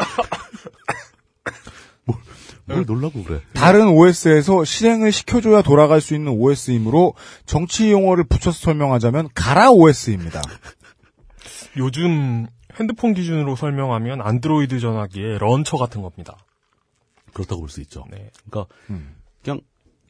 뭘 놀라고 그래. 다른 OS에서 실행을 시켜줘야 돌아갈 수 있는 OS이므로 정치 용어를 붙여서 설명하자면 가라 OS입니다. 요즘 핸드폰 기준으로 설명하면 안드로이드 전화기의 런처 같은 겁니다. 그렇다고 볼 수 있죠. 네. 그러니까 그냥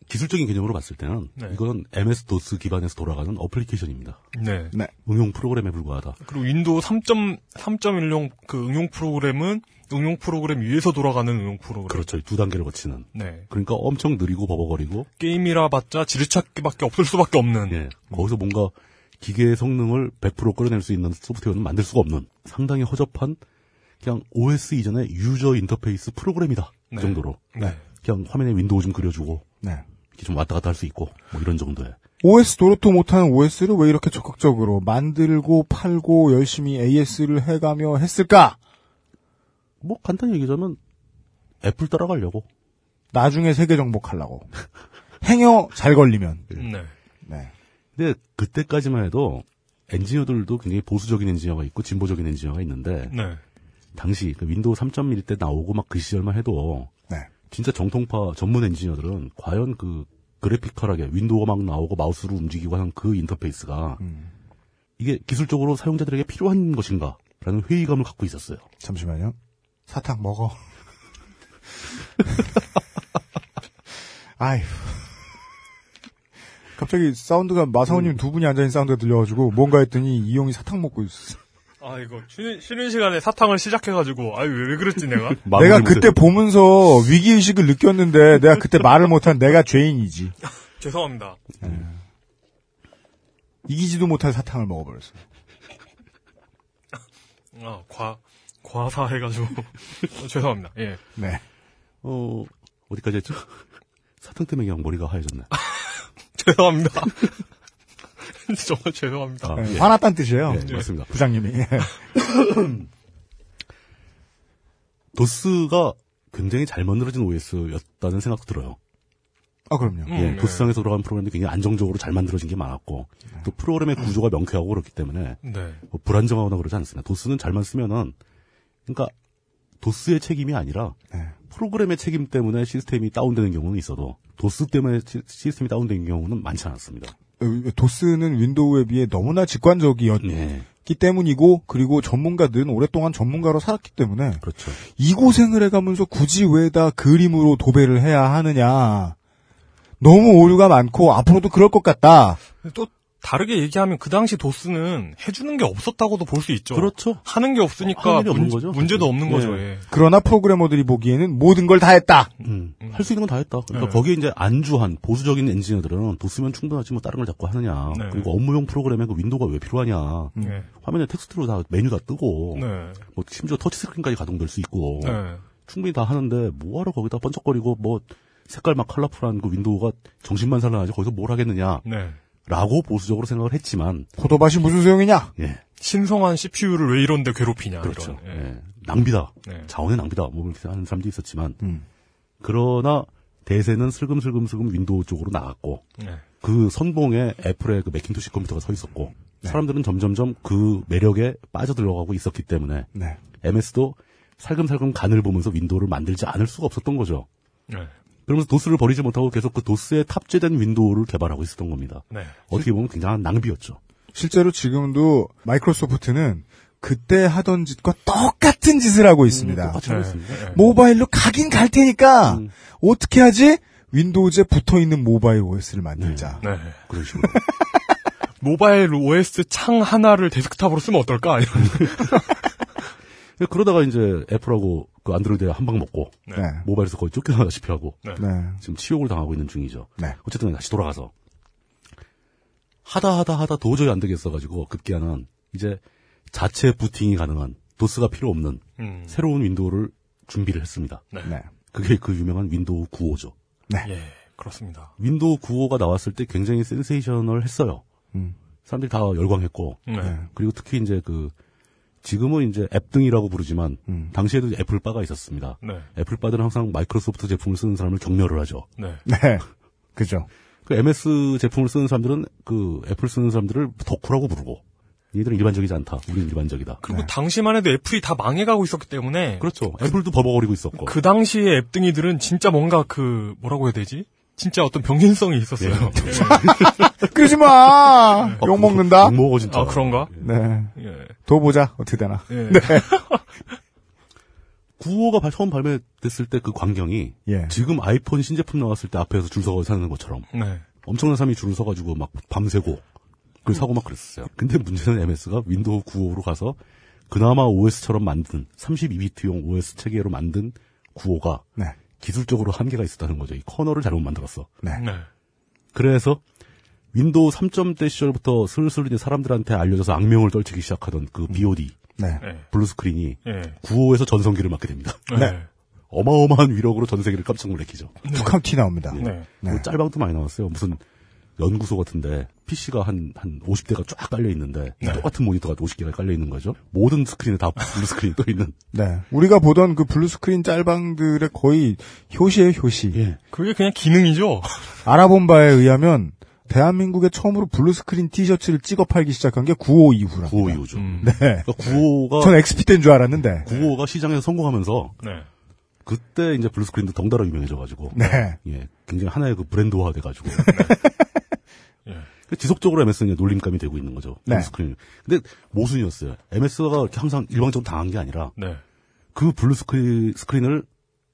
기술적인 개념으로 봤을 때는 네. 이건 MS 도스 기반에서 돌아가는 어플리케이션입니다. 네. 네. 응용 프로그램에 불과하다. 그리고 윈도우 3.1용 그 응용 프로그램은 응용 프로그램 위에서 돌아가는 응용 프로그램. 그렇죠. 두 단계를 거치는. 네. 그러니까 엄청 느리고 버벅거리고 게임이라 봤자 지르찾기밖에 없을 수밖에 없는. 예. 거기서 뭔가 기계의 성능을 100% 끌어낼 수 있는 소프트웨어는 만들 수가 없는 상당히 허접한 그냥 OS 이전의 유저 인터페이스 프로그램이다. 네. 그 정도로. 네. 그냥 화면에 윈도우 좀 그려주고. 네. 이렇게 좀 왔다 갔다 할 수 있고 뭐 이런 정도에. OS 도로도 못하는 OS를 왜 이렇게 적극적으로 만들고 팔고 열심히 AS를 해가며 했을까? 뭐 간단히 얘기하자면 애플 따라가려고. 나중에 세계 정복하려고. 행여 잘 걸리면. 네. 네. 근데 그때까지만 해도 엔지니어들도 굉장히 보수적인 엔지니어가 있고 진보적인 엔지니어가 있는데 네. 당시 그 윈도우 3.1 때 나오고 막 그 시절만 해도 네. 진짜 정통파 전문 엔지니어들은 과연 그 그래픽컬하게 윈도우가 막 나오고 마우스로 움직이고 하는 그 인터페이스가 이게 기술적으로 사용자들에게 필요한 것인가라는 회의감을 갖고 있었어요. 잠시만요. 사탕 먹어. 아휴. 갑자기 사운드가 마사오님 두 분이 앉아있는 사운드가 들려가지고 뭔가 했더니 이용이 사탕 먹고 있었어. 아 이거 쉬는 시간에 사탕을 시작해가지고 아유 왜 그랬지 내가? 내가 그때 보면서 위기의식을 느꼈는데 내가 그때 말을 못한 내가 죄인이지. 죄송합니다. 이기지도 못한 사탕을 먹어버렸어. 아 과사해가지고 죄송합니다. 예. 네. 어디까지 했죠? 사탕 때문에 그냥 머리가 하얘졌네. 죄송합니다. 정말 죄송합니다. 아, 예. 화났단 뜻이에요. 예, 맞습니다. 부장님이. 도스가 굉장히 잘 만들어진 OS였다는 생각도 들어요. 아, 그럼요. 예, 네. 도스상에서 돌아간 프로그램도 굉장히 안정적으로 잘 만들어진 게 많았고 네. 또 프로그램의 구조가 명쾌하고 그렇기 때문에 네. 뭐 불안정하거나 그러지 않습니다. 도스는 잘만 쓰면은 그러니까 도스의 책임이 아니라 네. 프로그램의 책임 때문에 시스템이 다운되는 경우는 있어도 도스 때문에 시스템이 다운된 경우는 많지 않았습니다. 도스는 윈도우에 비해 너무나 직관적이었기 네. 때문이고 그리고 전문가들은 오랫동안 전문가로 살았기 때문에 그렇죠. 이 고생을 해가면서 굳이 왜 다 그림으로 도배를 해야 하느냐. 너무 오류가 많고 앞으로도 그럴 것 같다. 또 다르게 얘기하면 그 당시 도스는 해주는 게 없었다고도 볼 수 있죠. 그렇죠. 하는 게 없으니까 문제도 없는 네. 거죠. 예. 그러나 프로그래머들이 보기에는 모든 걸 다 했다. 할 수 있는 건 다 했다. 그러니까 네. 거기에 이제 안주한 보수적인 엔지니어들은 도스면 충분하지 뭐 다른 걸 자꾸 하느냐. 네. 그리고 업무용 프로그램에 그 윈도우가 왜 필요하냐. 네. 화면에 텍스트로 다 메뉴가 뜨고 네. 뭐 심지어 터치스크린까지 가동될 수 있고 네. 충분히 다 하는데 뭐하러 거기다 번쩍거리고 뭐 색깔 막 컬러풀한 그 윈도우가 정신만 살아나지 거기서 뭘 하겠느냐. 네. 라고 보수적으로 생각을 했지만 포도밭이 무슨 소용이냐? 예. 신성한 CPU를 왜 이런데 괴롭히냐? 그렇죠. 이런. 예. 예. 낭비다. 예. 자원의 낭비다. 뭐 이렇게 하는 사람도 있었지만 그러나 대세는 슬금슬금 윈도우 쪽으로 나갔고 예. 그 선봉에 애플의 그 맥킨토시 컴퓨터가 서 있었고 예. 사람들은 점점점 그 매력에 빠져들어가고 있었기 때문에 예. MS도 살금살금 간을 보면서 윈도우를 만들지 않을 수가 없었던 거죠. 예. 그러면서 도스를 버리지 못하고 계속 그 도스에 탑재된 윈도우를 개발하고 있었던 겁니다. 네. 어떻게 보면 굉장한 낭비였죠. 실제로 지금도 마이크로소프트는 그때 하던 짓과 똑같은 짓을 하고 있습니다. 똑같이 하고 있습니다. 네. 모바일로 가긴 갈 테니까 어떻게 하지? 윈도우즈에 붙어있는 모바일 OS를 만들자. 네. 네. 그런 식으로. 모바일 OS 창 하나를 데스크탑으로 쓰면 어떨까? 이런. 그러다가 이제 애플하고 그 안드로이드에 한방 먹고 네. 모바일에서 거의 쫓겨나다시피 하고 네. 지금 치욕을 당하고 있는 중이죠. 네. 어쨌든 다시 돌아가서 하다 도저히 안 되겠어가지고 급기야는 이제 자체 부팅이 가능한 도스가 필요 없는 새로운 윈도우를 준비를 했습니다. 네. 네. 그게 그 유명한 윈도우 95죠. 네, 예, 그렇습니다. 윈도우 95가 나왔을 때 굉장히 센세이셔널했어요. 사람들이 다 열광했고 네. 그리고 특히 이제 그 지금은 이제 앱 등이라고 부르지만 당시에도 애플 바가 있었습니다. 네. 애플 바들은 항상 마이크로소프트 제품을 쓰는 사람을 격려를 하죠. 네, 네. 그죠. 그 MS 제품을 쓰는 사람들은 그 애플 쓰는 사람들을 덕후라고 부르고, 얘들은 일반적이지 않다. 우리는 일반적이다. 그리고 네. 당시만 해도 애플이 다 망해가고 있었기 때문에 그렇죠. 애플도 버벅거리고 있었고. 그 당시에 앱 등이들은 진짜 뭔가 그 뭐라고 해야 되지? 진짜 어떤 병신성이 있었어요. 예. 그러지 마. 욕 먹는다. 욕 먹어 진짜. 아 그런가? 네. 예. 더 보자 어떻게 되나. 예. 네. 9호가 처음 발매됐을 때 그 광경이 예. 지금 아이폰 신제품 나왔을 때 앞에서 줄 서서 사는 것처럼 네. 엄청난 사람이 줄을 서가지고 막 밤새고 그걸 사고 막 그랬었어요. 근데 문제는 MS가 윈도우 9호로 가서 그나마 OS처럼 만든 32비트용 OS 체계로 만든 9호가 네. 기술적으로 한계가 있었다는 거죠. 이 커널을 잘못 만들었어. 네. 네. 그래서 윈도우 3.1 시절부터 슬슬 이제 사람들한테 알려져서 악명을 떨치기 시작하던 그 BOD, 네. 블루스크린이 네. 9호에서 전성기를 맞게 됩니다. 네. 어마어마한 위력으로 전 세계를 깜짝 놀래키죠. 툭한 티 나옵니다. 네. 네. 뭐 짤방도 많이 나왔어요. 무슨 연구소 같은데 PC가 한 50대가 쫙 깔려있는데 네. 똑같은 모니터가 50개가 깔려있는 거죠. 모든 스크린에 다 블루스크린이 떠있는. 네. 우리가 보던 그 블루스크린 짤방들의 거의 효시예요, 효시. 예. 그게 그냥 기능이죠. 알아본 바에 의하면 대한민국에 처음으로 블루스크린 티셔츠를 찍어 팔기 시작한 게 9호 이후라. 9호 이후죠. 네. 그러니까 9호가. 전 XP 때인 줄 알았는데. 9호가 시장에서 성공하면서. 네. 그때 이제 블루스크린도 덩달아 유명해져가지고. 네. 예. 굉장히 하나의 그 브랜드화 돼가지고. 네. 예. 지속적으로 MS는 놀림감이 되고 있는 거죠. 네. 블루스크린. 근데 모순이었어요. MS가 항상 일방적으로 당한 게 아니라. 네. 그 블루스크린을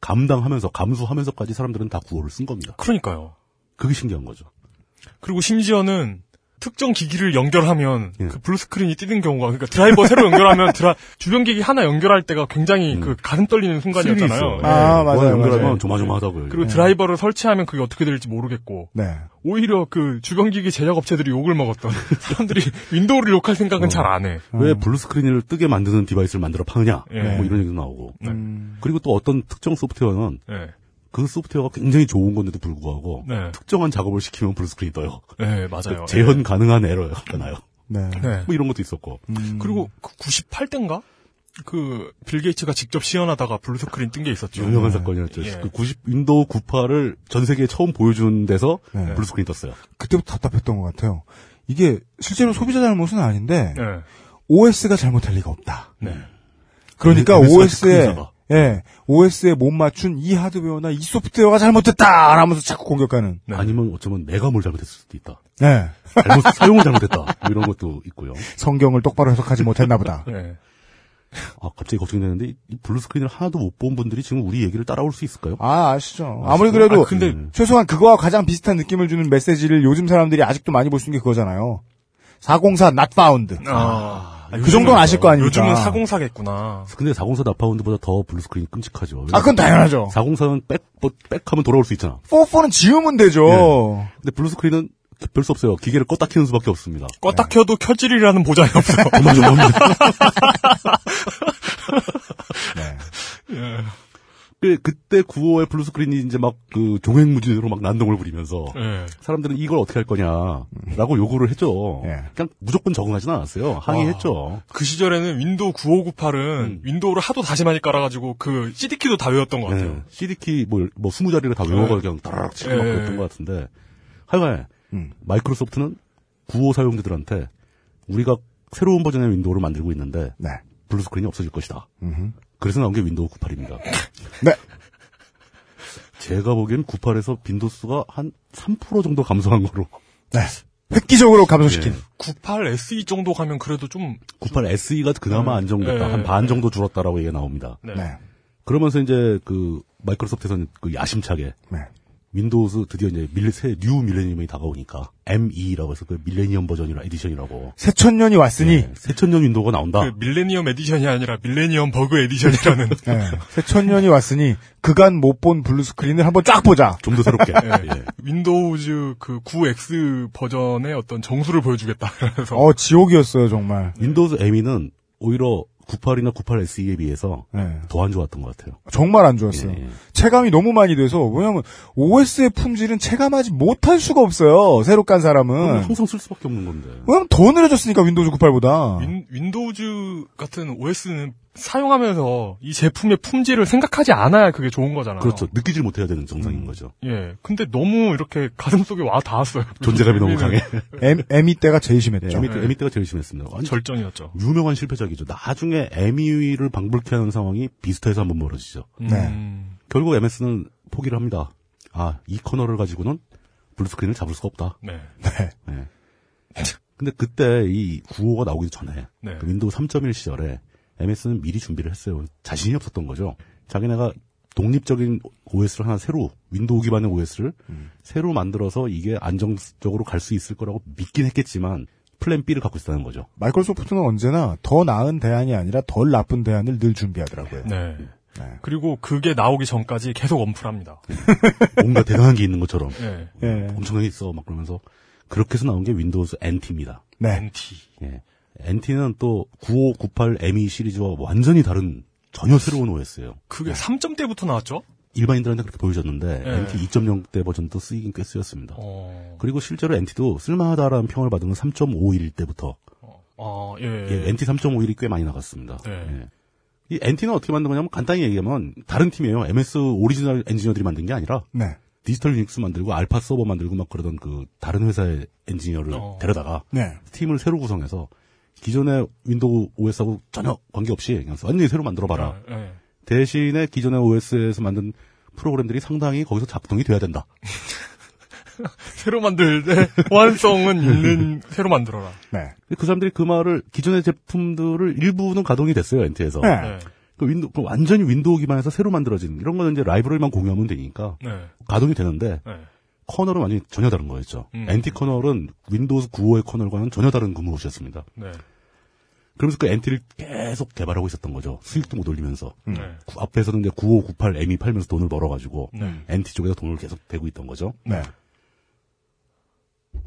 감당하면서, 감수하면서까지 사람들은 다 9호를 쓴 겁니다. 그러니까요. 그게 신기한 거죠. 그리고 심지어는 특정 기기를 연결하면 예. 그 블루스크린이 띄는 경우가 그러니까 드라이버 새로 연결하면 주변 기기 하나 연결할 때가 굉장히 그 가슴 떨리는 순간이었잖아요. 예. 아 맞아요. 연결하면 맞아요. 조마조마하다고요. 그리고 드라이버를 설치하면 그게 어떻게 될지 모르겠고 네. 오히려 그 주변 기기 제작 업체들이 욕을 먹었던 사람들이 윈도우를 욕할 생각은 잘 안 해. 왜 블루스크린을 뜨게 만드는 디바이스를 만들어 파느냐 예. 뭐 이런 얘기도 나오고 그리고 또 어떤 특정 소프트웨어는 예. 그 소프트웨어가 굉장히 좋은 건데도 불구하고 네. 특정한 작업을 시키면 블루스크린이 떠요. 네, 맞아요. 그 재현 가능한 에러였잖아요. 네. 네. 뭐 이런 것도 있었고. 그리고 그 98대인가? 그 빌 게이츠가 직접 시연하다가 블루스크린 뜬 게 있었죠. 유명한 네. 사건이었죠. 예. 그 윈도우 98을 전 세계에 처음 보여준 데서 네. 블루스크린이 떴어요. 그때부터 답답했던 것 같아요. 이게 실제로 소비자 잘못은 아닌데 네. OS가 잘못할 리가 없다. 네. 그러니까 OS에 예, OS에 못 맞춘 이 하드웨어나 이 소프트웨어가 잘못됐다! 라면서 자꾸 공격하는. 네. 아니면 어쩌면 내가 뭘 잘못했을 수도 있다. 네. 사용을 잘못했다. 뭐 이런 것도 있고요. 성경을 똑바로 해석하지 못했나 보다. 네. 아, 갑자기 걱정이 되는데, 이 블루스크린을 하나도 못 본 분들이 지금 우리 얘기를 따라올 수 있을까요? 아, 아시죠. 아무리 그래도, 근데 최소한 그거와 가장 비슷한 느낌을 주는 메시지를 요즘 사람들이 아직도 많이 볼 수 있는 게 그거잖아요. 404 not found. 아. 그 정도는 아실 거 아닙니까? 요즘은 404겠구나. 근데 404 나파운드보다 더 블루스크린이 끔찍하죠. 아, 그건 당연하죠. 404는 백하면 돌아올 수 있잖아. 44는 지우면 되죠. 네. 근데 블루스크린은 별 수 없어요. 기계를 껐다 켜는 수밖에 없습니다. 껐다 켜도 네. 켜질이라는 보장이 없어. 네. 그때 9호의 블루스크린이 이제 막 그 종횡무진으로 막 난동을 부리면서 예. 사람들은 이걸 어떻게 할 거냐라고 요구를 했죠. 예. 그냥 무조건 적응하진 않았어요. 항의했죠. 그 시절에는 윈도우 9598은 윈도우를 하도 다시 많이 깔아가지고 그 CD키도 다 외웠던 것 같아요. 예. CD키 뭐 20자리를 다 외워가지고 그냥 따라락 치고 막 그랬던 것 같은데 하여간 마이크로소프트는 9호 사용자들한테 우리가 새로운 버전의 윈도우를 만들고 있는데 네. 블루스크린이 없어질 것이다. 그래서 나온 게 윈도우 98입니다. 네. 제가 보기엔 98에서 빈도수가 한 3% 정도 감소한 거로. 네. 획기적으로 감소시킨. 예. 98 SE 정도 가면 그래도 좀. 98 SE가 그나마 안정됐다. 예. 한 반 정도 줄었다라고 얘기가 나옵니다. 네. 네. 그러면서 이제 그 마이크로소프트에서는 그 야심차게. 네. 윈도우즈 드디어 이제 새 뉴 밀레니엄이 다가오니까 ME라고 해서 그 밀레니엄 버전이라 에디션이라고 새천년이 왔으니 네, 새천년 윈도우가 나온다. 그 밀레니엄 에디션이 아니라 밀레니엄 버그 에디션이라는 네, 새천년이 왔으니 그간 못 본 블루스크린을 한번 쫙 보자. 좀 더 새롭게 네, 예. 윈도우즈 그 9X 버전의 어떤 정수를 보여주겠다. 그래서 지옥이었어요 정말. 윈도우즈 ME는 오히려 98이나 98SE에 비해서 더 안 좋았던 것 같아요. 정말 안 좋았어요. 예, 예. 체감이 너무 많이 돼서 왜냐하면 OS의 품질은 체감하지 못할 수가 없어요. 새로 깐 사람은. 항상 쓸 수밖에 없는 건데. 왜냐하면 더 느려졌으니까 윈도우즈 98보다. 윈도우즈 같은 OS는 사용하면서 이 제품의 품질을 생각하지 않아야 그게 좋은 거잖아요. 그렇죠. 느끼질 못해야 되는 정상인 거죠. 예. 근데 너무 이렇게 가슴속에 와 닿았어요. 존재감이 너무 강해. ME 때가 제일 심했죠. ME 때가 제일 심했습니다. 완전 절정이었죠. 유명한 실패작이죠. 나중에 ME를 방불케 하는 상황이 비스타에서 한번 벌어지죠. 결국 MS는 포기를 합니다. 아, 이 코너를 가지고는 블루스크린을 잡을 수가 없다. 네. 네. 네. 근데 그때 이 구호가 나오기 전에 네. 그 윈도우 3.1 시절에 MS는 미리 준비를 했어요. 자신이 없었던 거죠. 자기네가 독립적인 OS를 하나 새로 윈도우 기반의 OS를 새로 만들어서 이게 안정적으로 갈 수 있을 거라고 믿긴 했겠지만 플랜 B를 갖고 있었다는 거죠. 마이크로소프트는 언제나 더 나은 대안이 아니라 덜 나쁜 대안을 늘 준비하더라고요. 네. 네. 그리고 그게 나오기 전까지 계속 엄플합니다. 뭔가 대단한 게 있는 것처럼 네. 네. 엄청나게 있어 막 그러면서 그렇게 해서 나온 게 윈도우즈 NT입니다. 네. NT. 네. NT는 또 95, 98, ME 시리즈와 완전히 다른 전혀 새로운 OS예요. 그게 네. 3점대부터 나왔죠? 일반인들한테 그렇게 보여줬는데 네. NT 2.0대 버전도 쓰이긴 꽤 쓰였습니다. 그리고 실제로 NT도 쓸만하다라는 평을 받은 건 3.51 때부터 예, NT 3.51이 꽤 많이 나갔습니다. 네. 예. 이 NT는 어떻게 만든 거냐면 간단히 얘기하면 다른 팀이에요. MS 오리지널 엔지니어들이 만든 게 아니라 네. 디지털 유닉스 만들고 알파 서버 만들고 막 그러던 그 다른 회사의 엔지니어를 데려다가 네. 팀을 새로 구성해서 기존의 윈도우 OS하고 전혀 관계없이 그냥 완전히 새로 만들어봐라. 네, 네. 대신에 기존의 OS에서 만든 프로그램들이 상당히 거기서 작동이 돼야 된다. 새로 만들 때 호환성은 있는 새로 만들어라. 네. 그 사람들이 그 말을 기존의 제품들을 일부는 가동이 됐어요 NT에서. 네. 네. 그 그 완전히 윈도우 기반에서 새로 만들어진 이런 건 이제 라이브러리만 공유하면 되니까 네. 가동이 되는데 네. 커널은 완전히 전혀 다른 거였죠. NT 커널은 윈도우즈 95의 커널과는 전혀 다른 근무옷이었습니다. 네. 그러면서 그 NT를 계속 개발하고 있었던 거죠. 수익도 못 올리면서. 네. 앞에서는 이제 95, 98, ME 팔면서 돈을 벌어가지고 네. NT 쪽에서 돈을 계속 대고 있던 거죠. 네.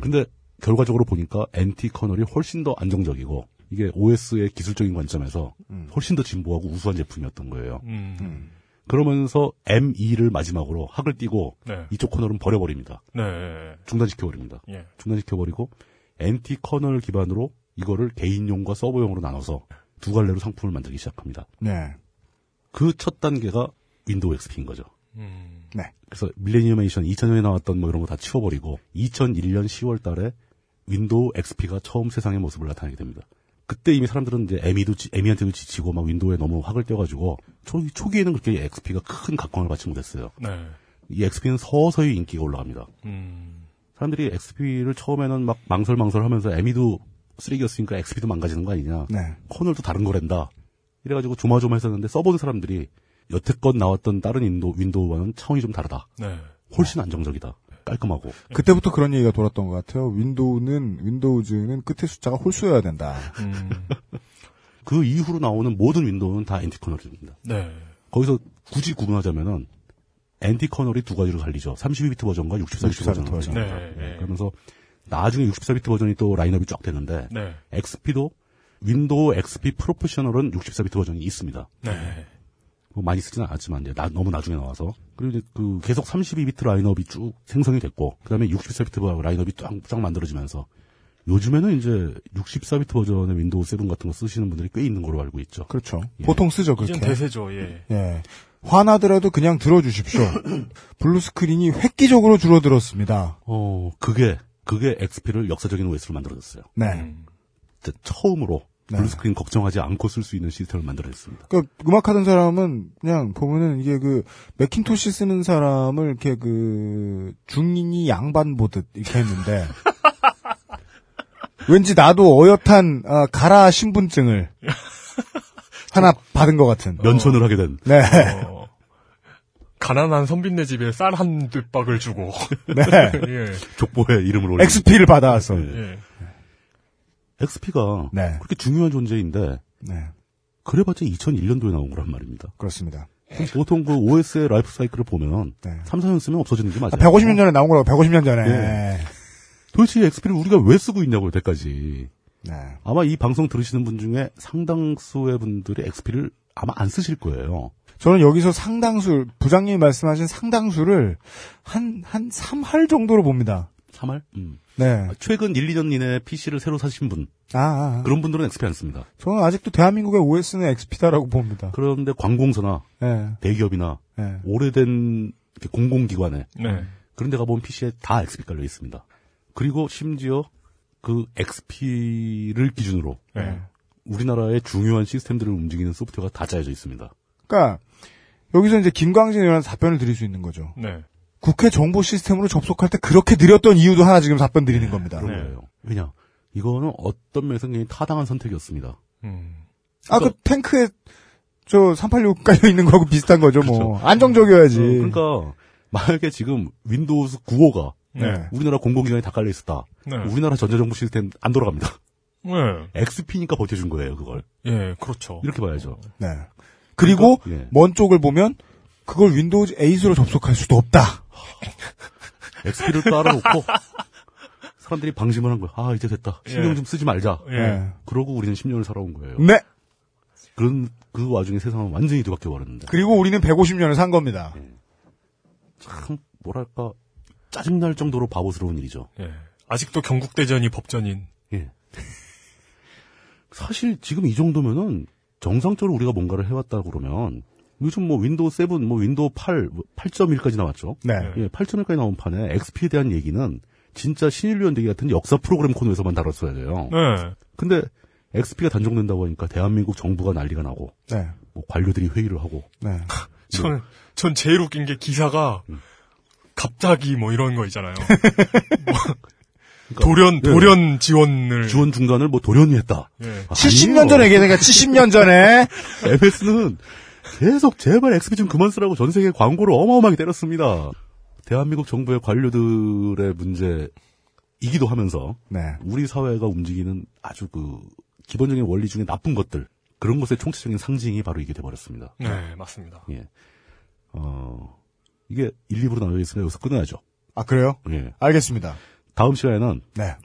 근데 결과적으로 보니까 NT 커널이 훨씬 더 안정적이고 이게 OS의 기술적인 관점에서 훨씬 더 진보하고 우수한 제품이었던 거예요. 그러면서 ME를 마지막으로 학을 띄고 네. 이쪽 커널은 버려버립니다. 네. 중단시켜버립니다. 예. 중단시켜버리고 NT 커널 기반으로 이거를 개인용과 서버용으로 나눠서 두 갈래로 상품을 만들기 시작합니다. 네. 그 첫 단계가 윈도우 XP인 거죠. 네. 그래서 밀레니엄에이션 2000년에 나왔던 뭐 이런 거 다 치워버리고 2001년 10월 달에 윈도우 XP가 처음 세상의 모습을 나타내게 됩니다. 그때 이미 사람들은 이제 ME한테도 지치고 막 윈도우에 너무 학을 떼어가지고 초기에는 그렇게 XP가 큰 각광을 받지 못했어요. 네. 이 XP는 서서히 인기가 올라갑니다. 사람들이 XP를 처음에는 막 망설하면서 ME도 쓰레기였으니까 XP도 망가지는 거 아니냐. 네. 커널도 다른 거랜다. 이래가지고 조마조마했었는데 써본 사람들이 여태껏 나왔던 다른 윈도우와는 차원이 좀 다르다. 네. 훨씬 안정적이다. 깔끔하고. 그때부터 그런 얘기가 돌았던 것 같아요. 윈도우즈는 끝에 숫자가 홀수여야 된다. 그 이후로 나오는 모든 윈도우는 다 NT 커널입니다. 네. 거기서 굳이 구분하자면은 NT 커널이 두 가지로 갈리죠. 32비트 버전과 64비트 버전. 네. 네. 그러면서 나중에 64비트 버전이 또 라인업이 쫙 되는데 네. XP도 윈도우 XP 프로페셔널은 64비트 버전이 있습니다. 네. 뭐 많이 쓰진 않았지만 이제 너무 나중에 나와서 그리고 이제 그 계속 32비트 라인업이 쭉 생성이 됐고 그다음에 64비트 라인업이 쫙 만들어지면서 요즘에는 이제 64비트 버전의 윈도우 7 같은 거 쓰시는 분들이 꽤 있는 걸로 알고 있죠. 그렇죠. 예. 보통 쓰죠 그렇게. 이젠 대세죠. 예. 예. 화나더라도 그냥 들어주십시오. 블루스크린이 획기적으로 줄어들었습니다. 그게 XP를 역사적인 OS로 만들어졌어요. 네. 처음으로 블루스크린 걱정하지 않고 쓸 수 있는 시스템을 만들어냈습니다. 그러니까 음악하던 사람은 그냥 보면은 이게 그 맥킨토시 쓰는 사람을 이렇게 그 중인이 양반 보듯 이렇게 했는데 왠지 나도 어엿한 가라 신분증을 하나 받은 것 같은 면천을 하게 된. 네. 가난한 선빈네 집에 쌀 한 뒷박을 주고 네. 예. 족보에 이름을 올리고 XP를 받아왔어. 예. XP가 네. 그렇게 중요한 존재인데 네. 그래봤자 2001년도에 나온 거란 말입니다. 그렇습니다. 보통 그 OS의 라이프 사이클을 보면 네. 3, 4년 쓰면 없어지는 게 맞아요. 150년 전에 나온 거라고. 150년 전에. 네. 도대체 XP를 우리가 왜 쓰고 있냐고 여태까지. 네. 아마 이 방송 들으시는 분 중에 상당수의 분들이 XP를 아마 안 쓰실 거예요. 저는 여기서 상당수, 부장님이 말씀하신 상당수를 한 3할 정도로 봅니다. 3할? 네. 최근 1, 2년 이내에 PC를 새로 사신 분. 그런 분들은 XP 안 씁니다. 저는 아직도 대한민국의 OS는 XP다라고 봅니다. 그런데 관공서나, 네. 대기업이나, 네. 오래된 공공기관에, 네. 그런 데 가보면 PC에 다 XP 깔려 있습니다. 그리고 심지어 그 XP를 기준으로, 네. 우리나라의 중요한 시스템들을 움직이는 소프트웨어가 다 짜여져 있습니다. 그러니까, 여기서 이제 김광진이라는 답변을 드릴 수 있는 거죠. 네. 국회 정보 시스템으로 접속할 때 그렇게 느렸던 이유도 하나 지금 답변 드리는 겁니다. 네. 그냥 이거는 어떤 매생이 타당한 선택이었습니다. 그러니까, 그 탱크에 저 386 깔려 있는 거하고 비슷한 거죠, 그렇죠. 뭐 안정적이어야지. 그러니까 만약에 지금 윈도우즈 9호가 네. 우리나라 공공기관에 다 깔려 있었다. 네. 우리나라 전자정보 시스템 안 돌아갑니다. 네. XP니까 버텨준 거예요, 그걸. 예, 그렇죠. 이렇게 봐야죠. 네. 그리고 그러니까, 먼 쪽을 보면. 그걸 윈도우즈 8으로 접속할 수도 없다. XP를 깔아놓고 사람들이 방심을 한 거야. 아, 이제 됐다. 신경 좀 쓰지 말자. 예. 그러고 우리는 10년을 살아온 거예요. 네. 그런 그 와중에 세상은 완전히 뒤바뀌어 버렸는데. 그리고 우리는 150년을 산 겁니다. 예. 참 뭐랄까 짜증날 정도로 바보스러운 일이죠. 예. 아직도 경국대전이 법전인. 예. 사실 지금 이 정도면은 정상적으로 우리가 뭔가를 해왔다 그러면. 요즘 뭐 윈도우 7, 뭐 윈도우 8, 8.1까지 나왔죠. 네. 예, 8.1까지 나온 판에 XP에 대한 얘기는 진짜 신인류 연대기 같은 역사 프로그램 코너에서만 다뤘어야 돼요. 네. 근데 XP가 단종된다고 하니까 대한민국 정부가 난리가 나고, 네. 뭐 관료들이 회의를 하고. 네. 전 제일 웃긴 게 기사가 갑자기 뭐 이런 거 있잖아요. 뭐. 그러니까, 도련 예. 지원을. 지원 중단을 뭐 도련이 했다. 예. 70년 전에 얘기하니까 70년 전에. MS는 계속 제발 XP 좀 그만 쓰라고 전 세계 광고를 어마어마하게 때렸습니다. 대한민국 정부의 관료들의 문제이기도 하면서 네. 우리 사회가 움직이는 아주 그 기본적인 원리 중에 나쁜 것들 그런 것의 총체적인 상징이 바로 이게 돼버렸습니다. 네, 맞습니다. 예, 이게 1, 2부로 나눠져 있으니까 여기서 끊어야죠. 아 그래요? 예, 알겠습니다. 다음 시간에는 네.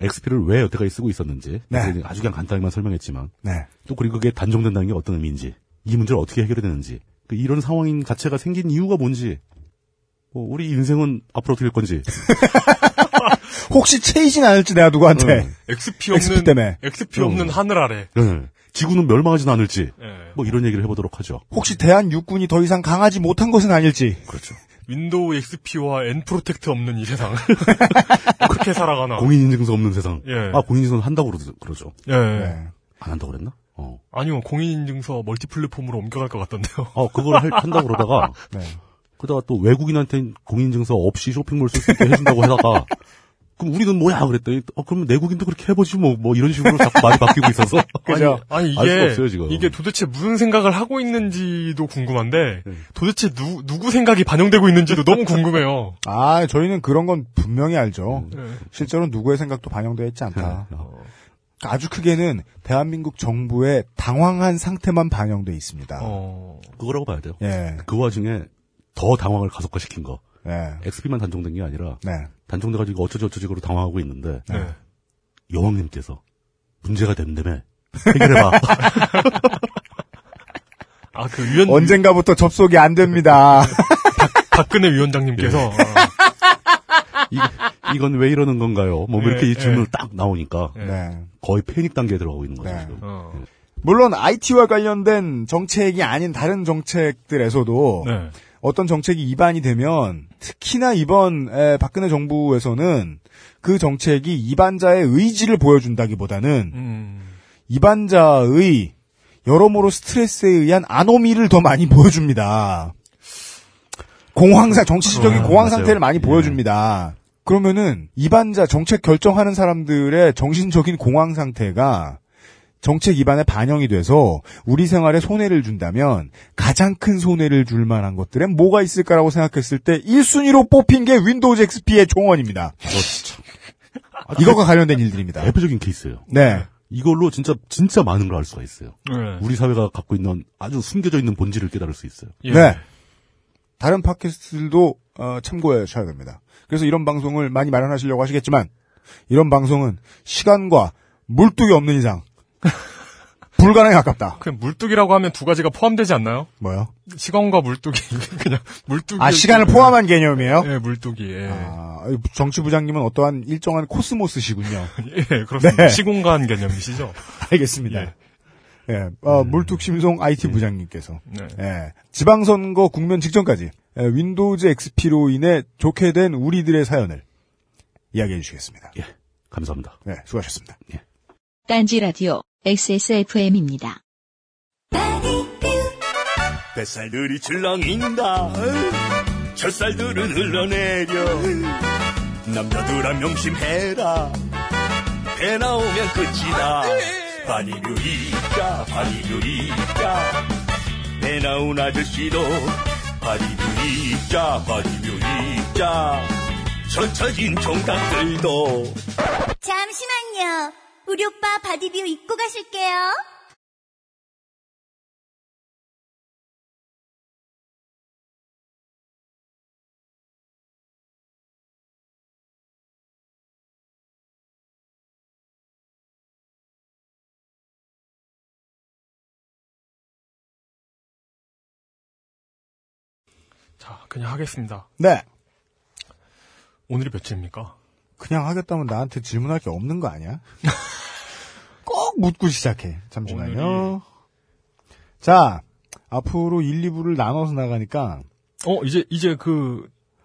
XP를 왜 여태까지 쓰고 있었는지 네. 아주 그냥 간단히만 설명했지만 네. 또 그리고 그게 단종된다는 게 어떤 의미인지. 이 문제를 어떻게 해결해야 되는지, 이런 상황인 자체가 생긴 이유가 뭔지, 뭐 우리 인생은 앞으로 어떻게 될 건지. 혹시 체이진 않을지 내가 누구한테. XP 없는 하늘 아래. 네. 지구는 멸망하지는 않을지. 네. 뭐 이런 얘기를 해보도록 하죠. 혹시 대한 육군이 더 이상 강하지 못한 것은 아닐지. 그렇죠. 윈도우 XP와 N 프로텍트 없는 이 세상. 그렇게 살아가나. 공인인증서 없는 세상. 예. 아 공인인증서 한다고 그러죠. 예. 네. 안 한다고 그랬나? 아니요, 공인인증서 멀티플랫폼으로 옮겨갈 것 같던데요. 그걸 한다고 그러다가, 네. 그러다가 또 외국인한테는 공인인증서 없이 쇼핑몰 쓸 수 있게 해준다고 하다가, 그럼 우리는 뭐야? 그랬더니, 그럼 내국인도 그렇게 해보지, 뭐, 이런 식으로 자꾸 말이 바뀌고 있어서. 그죠? 알 수가 없어요, 지금. 이게 도대체 무슨 생각을 하고 있는지도 궁금한데, 도대체 누구 생각이 반영되고 있는지도 너무 궁금해요. 아, 저희는 그런 건 분명히 알죠. 네. 실제로 누구의 생각도 반영되어 있지 않다. 네. 아주 크게는 대한민국 정부의 당황한 상태만 반영돼 있습니다. 그거라고 봐야 돼요. 예. 그 와중에 더 당황을 가속화시킨 거. 예. XP만 단종된 게 아니라 네. 단종돼가지고 어쩌지거로 당황하고 있는데 네. 여왕님께서 문제가 된다며 해결해봐. 언젠가부터 접속이 안 됩니다. 박근혜 위원장님께서 예. 이건 왜 이러는 건가요? 뭐 이렇게 이 질문을 딱 나오니까 거의 패닉 단계에 들어가고 있는 거죠. 네. 지금. 물론 IT와 관련된 정책이 아닌 다른 정책들에서도 네. 어떤 정책이 입안이 되면 특히나 이번 박근혜 정부에서는 그 정책이 입안자의 의지를 보여준다기보다는 입안자의 여러모로 스트레스에 의한 아노미를 더 많이 보여줍니다. 정치적인 공황 상태를 많이 보여줍니다. 그러면은 입안자 정책 결정하는 사람들의 정신적인 공황 상태가 정책 입안에 반영이 돼서 우리 생활에 손해를 준다면 가장 큰 손해를 줄 만한 것들은 뭐가 있을까라고 생각했을 때 1순위로 뽑힌 게 윈도우즈 XP의 종원입니다. 이것과 관련된 일들입니다. 대표적인 케이스예요. 네. 이걸로 진짜 많은 걸 알 수가 있어요. 네. 우리 사회가 갖고 있는 아주 숨겨져 있는 본질을 깨달을 수 있어요. 예. 네. 다른 팟캐스트들도 참고하셔야 됩니다. 그래서 이런 방송을 많이 마련하시려고 하시겠지만 이런 방송은 시간과 물뚝이 없는 이상 불가능에 가깝다. 그냥 물뚝이라고 하면 두 가지가 포함되지 않나요? 뭐요? 시간과 물뚝이 그냥 물뚝이. 아 시간을 그냥, 포함한 개념이에요? 예, 물뚝이. 예. 아 정치부장님은 어떠한 일정한 코스모스시군요. 예, 그렇습니다. 네. 시공간 개념이시죠? 알겠습니다. 예. 예, 물뚝심송 IT 부장님께서 네. 예, 지방선거 국면 직전까지 윈도우즈 XP로 인해 좋게 된 우리들의 사연을 이야기해 주시겠습니다. 예, 감사합니다. 네, 수고하셨습니다. 예. 딴지라디오 XSFM입니다. 뱃살들이 출렁인다 젖살들은 흘러내려. 남자들아 명심해라. 배 나오면 끝이다. 바리류이까 바리류이까. 배 나온 아저씨도 바리류이까 바리류이까. 젖혀진 종닭들도. 잠시만요. 우리 오빠 바디뷰 입고 가실게요. 자, 그냥 하겠습니다. 네. 오늘이 며칠입니까? 그냥 하겠다면 나한테 질문할 게 없는 거 아니야? 꼭 묻고 시작해. 잠시만요. 오늘이... 자, 앞으로 1, 2부를 나눠서 나가니까 이제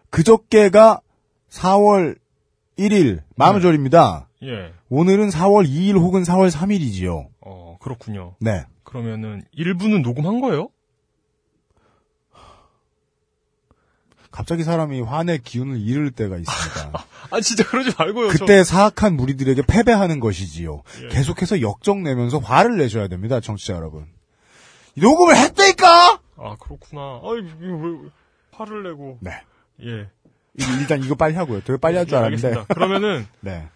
그저께가 4월 1일 마무절입니다. 예. 오늘은 4월 2일 혹은 4월 3일이지요. 그렇군요. 네. 그러면은 1부는 녹음한 거예요? 갑자기 사람이 화내 기운을 잃을 때가 있습니다. 아, 진짜 그러지 말고요. 그때 사악한 무리들에게 패배하는 것이지요. 예. 계속해서 역정내면서 화를 내셔야 됩니다, 청취자 여러분. 녹음을 했다니까! 아, 그렇구나. 아이, 왜 화를 내고. 네. 예. 일단 이거 빨리 하고요. 되게 빨리 할 줄 알았는데. 알겠습니다. 그러면은. 네.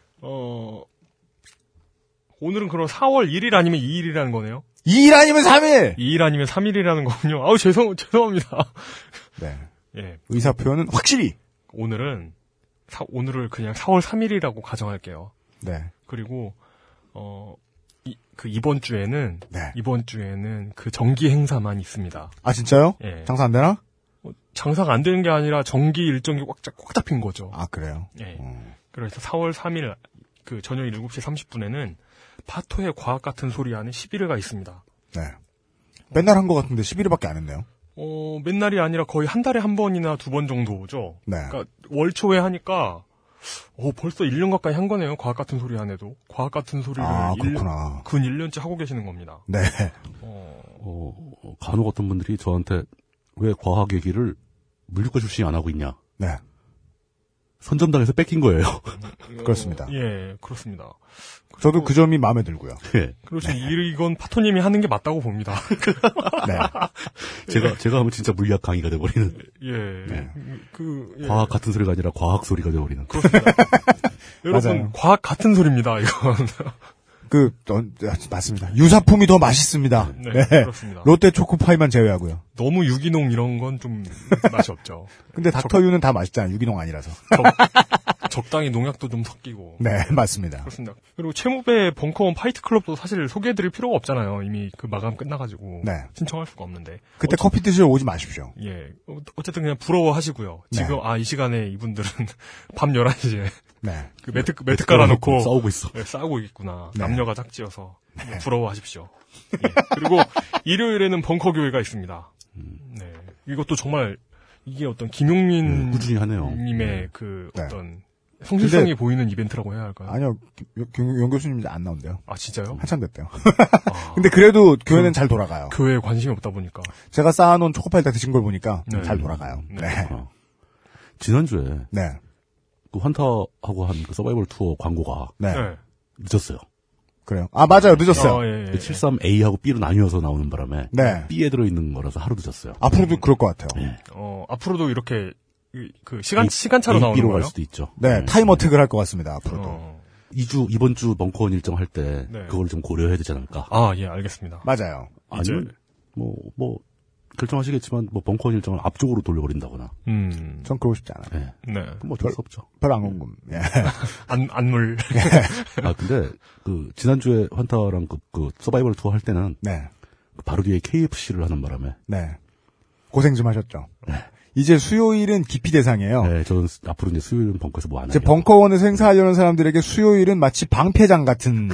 오늘은 그럼 4월 1일 아니면 2일이라는 거네요? 2일 아니면 3일! 2일 아니면 3일이라는 거군요. 아우, 죄송합니다. 네. 예. 의사 표현은 확실히! 오늘은, 오늘을 그냥 4월 3일이라고 가정할게요. 네. 그리고, 이번 주에는, 네. 이번 주에는 그 정기 행사만 있습니다. 아, 진짜요? 예. 장사 안 되나? 장사가 안 되는 게 아니라 정기 일정이 꽉 잡힌 거죠. 아, 그래요? 예. 그래서 4월 3일, 그 저녁 7시 30분에는 파토의 과학 같은 소리 하는 11회가 있습니다. 네. 맨날 한 것 같은데 11회밖에 안 했네요. 맨날이 아니라 거의 한 달에 한 번이나 두 번 정도 오죠. 네. 그러니까 월초에 하니까 벌써 1년 가까이 한 거네요. 과학 같은 소리 안 해도. 과학 같은 소리를 근 1년째 하고 계시는 겁니다. 네. 간혹 어떤 분들이 저한테 왜 과학 얘기를 물리과 출신이 안 하고 있냐. 네. 선점당에서 뺏긴 거예요. 그렇습니다. 예, 그렇습니다. 저도 그 점이 마음에 들고요. 예. 그렇죠. 네. 이건 파토님이 하는 게 맞다고 봅니다. 네. 제가 하면 진짜 물리학 강의가 돼버리는. 예. 네. 과학 같은 소리가 아니라 과학 소리가 돼버리는. 그렇습니다. 여러분, 과학 같은 소리입니다, 이건. 맞습니다. 유사품이 더 맛있습니다. 네, 네. 그렇습니다. 롯데 초코파이만 제외하고요. 너무 유기농 이런 건 좀 맛이 없죠. 근데 닥터유는 다 맛있잖아요. 유기농 아니라서. 적당히 농약도 좀 섞이고. 네, 맞습니다. 그렇습니다. 그리고 채무배 벙커원 파이트클럽도 사실 소개해드릴 필요가 없잖아요. 이미 그 마감 끝나가지고. 네. 신청할 수가 없는데. 그때 커피 드시러 오지 마십시오. 예. 어쨌든 그냥 부러워하시고요. 네. 지금, 이 시간에 이분들은 밤 11시에. 네. 그 매트 깔아놓고. 싸우고 있어. 네, 싸우고 있구나. 네. 남녀가 짝지어서. 네. 부러워하십시오. 예. 그리고 일요일에는 벙커교회가 있습니다. 네. 이것도 정말, 이게 어떤 김용민. 꾸준히 하네요. 님의 네. 어떤 성실성이 보이는 이벤트라고 해야 할까요? 아니요. 용 교수님이 안 나온대요. 아, 진짜요? 한참 됐대요. 근데 그래도 교회는 잘 돌아가요. 교회에 관심이 없다 보니까. 제가 쌓아놓은 초코파이 다 드신 걸 보니까. 네. 잘 돌아가요. 네. 네. 지난주에. 네. 그 환타하고 한 그 서바이벌 투어 광고가 늦었어요. 그래요? 아, 맞아요. 늦었어요. 73A하고 B로 나뉘어서 나오는 바람에 B에 들어있는 거라서 하루 늦었어요. 앞으로도 그럴 것 같아요. 네. 앞으로도 이렇게 시간차로 나오는 B로 거예요? 갈 수도 있죠. 네. 타임 어택을 할 것 같습니다. 앞으로도. 이번 주 벙커원 일정 할 때 그걸 좀 고려해야 되지 않을까? 아, 예, 알겠습니다. 맞아요. 아니면 뭐 결정하시겠지만, 벙커원 일정을 앞쪽으로 돌려버린다거나. 전 그러고 싶지 않아요. 네. 네. 그럼 별 수 없죠. 별 안 궁금. 예. 안물. 예. 아, 근데, 지난주에 환타랑 서바이벌 투어 할 때는. 네. 바로 뒤에 KFC를 하는 바람에. 네. 고생 좀 하셨죠. 네. 이제 수요일은 기피 대상이에요. 네, 저는 앞으로 이제 수요일은 벙커에서 뭐 안 해요. 이제 벙커원에서 행사하려는 사람들에게 수요일은 마치 방패장 같은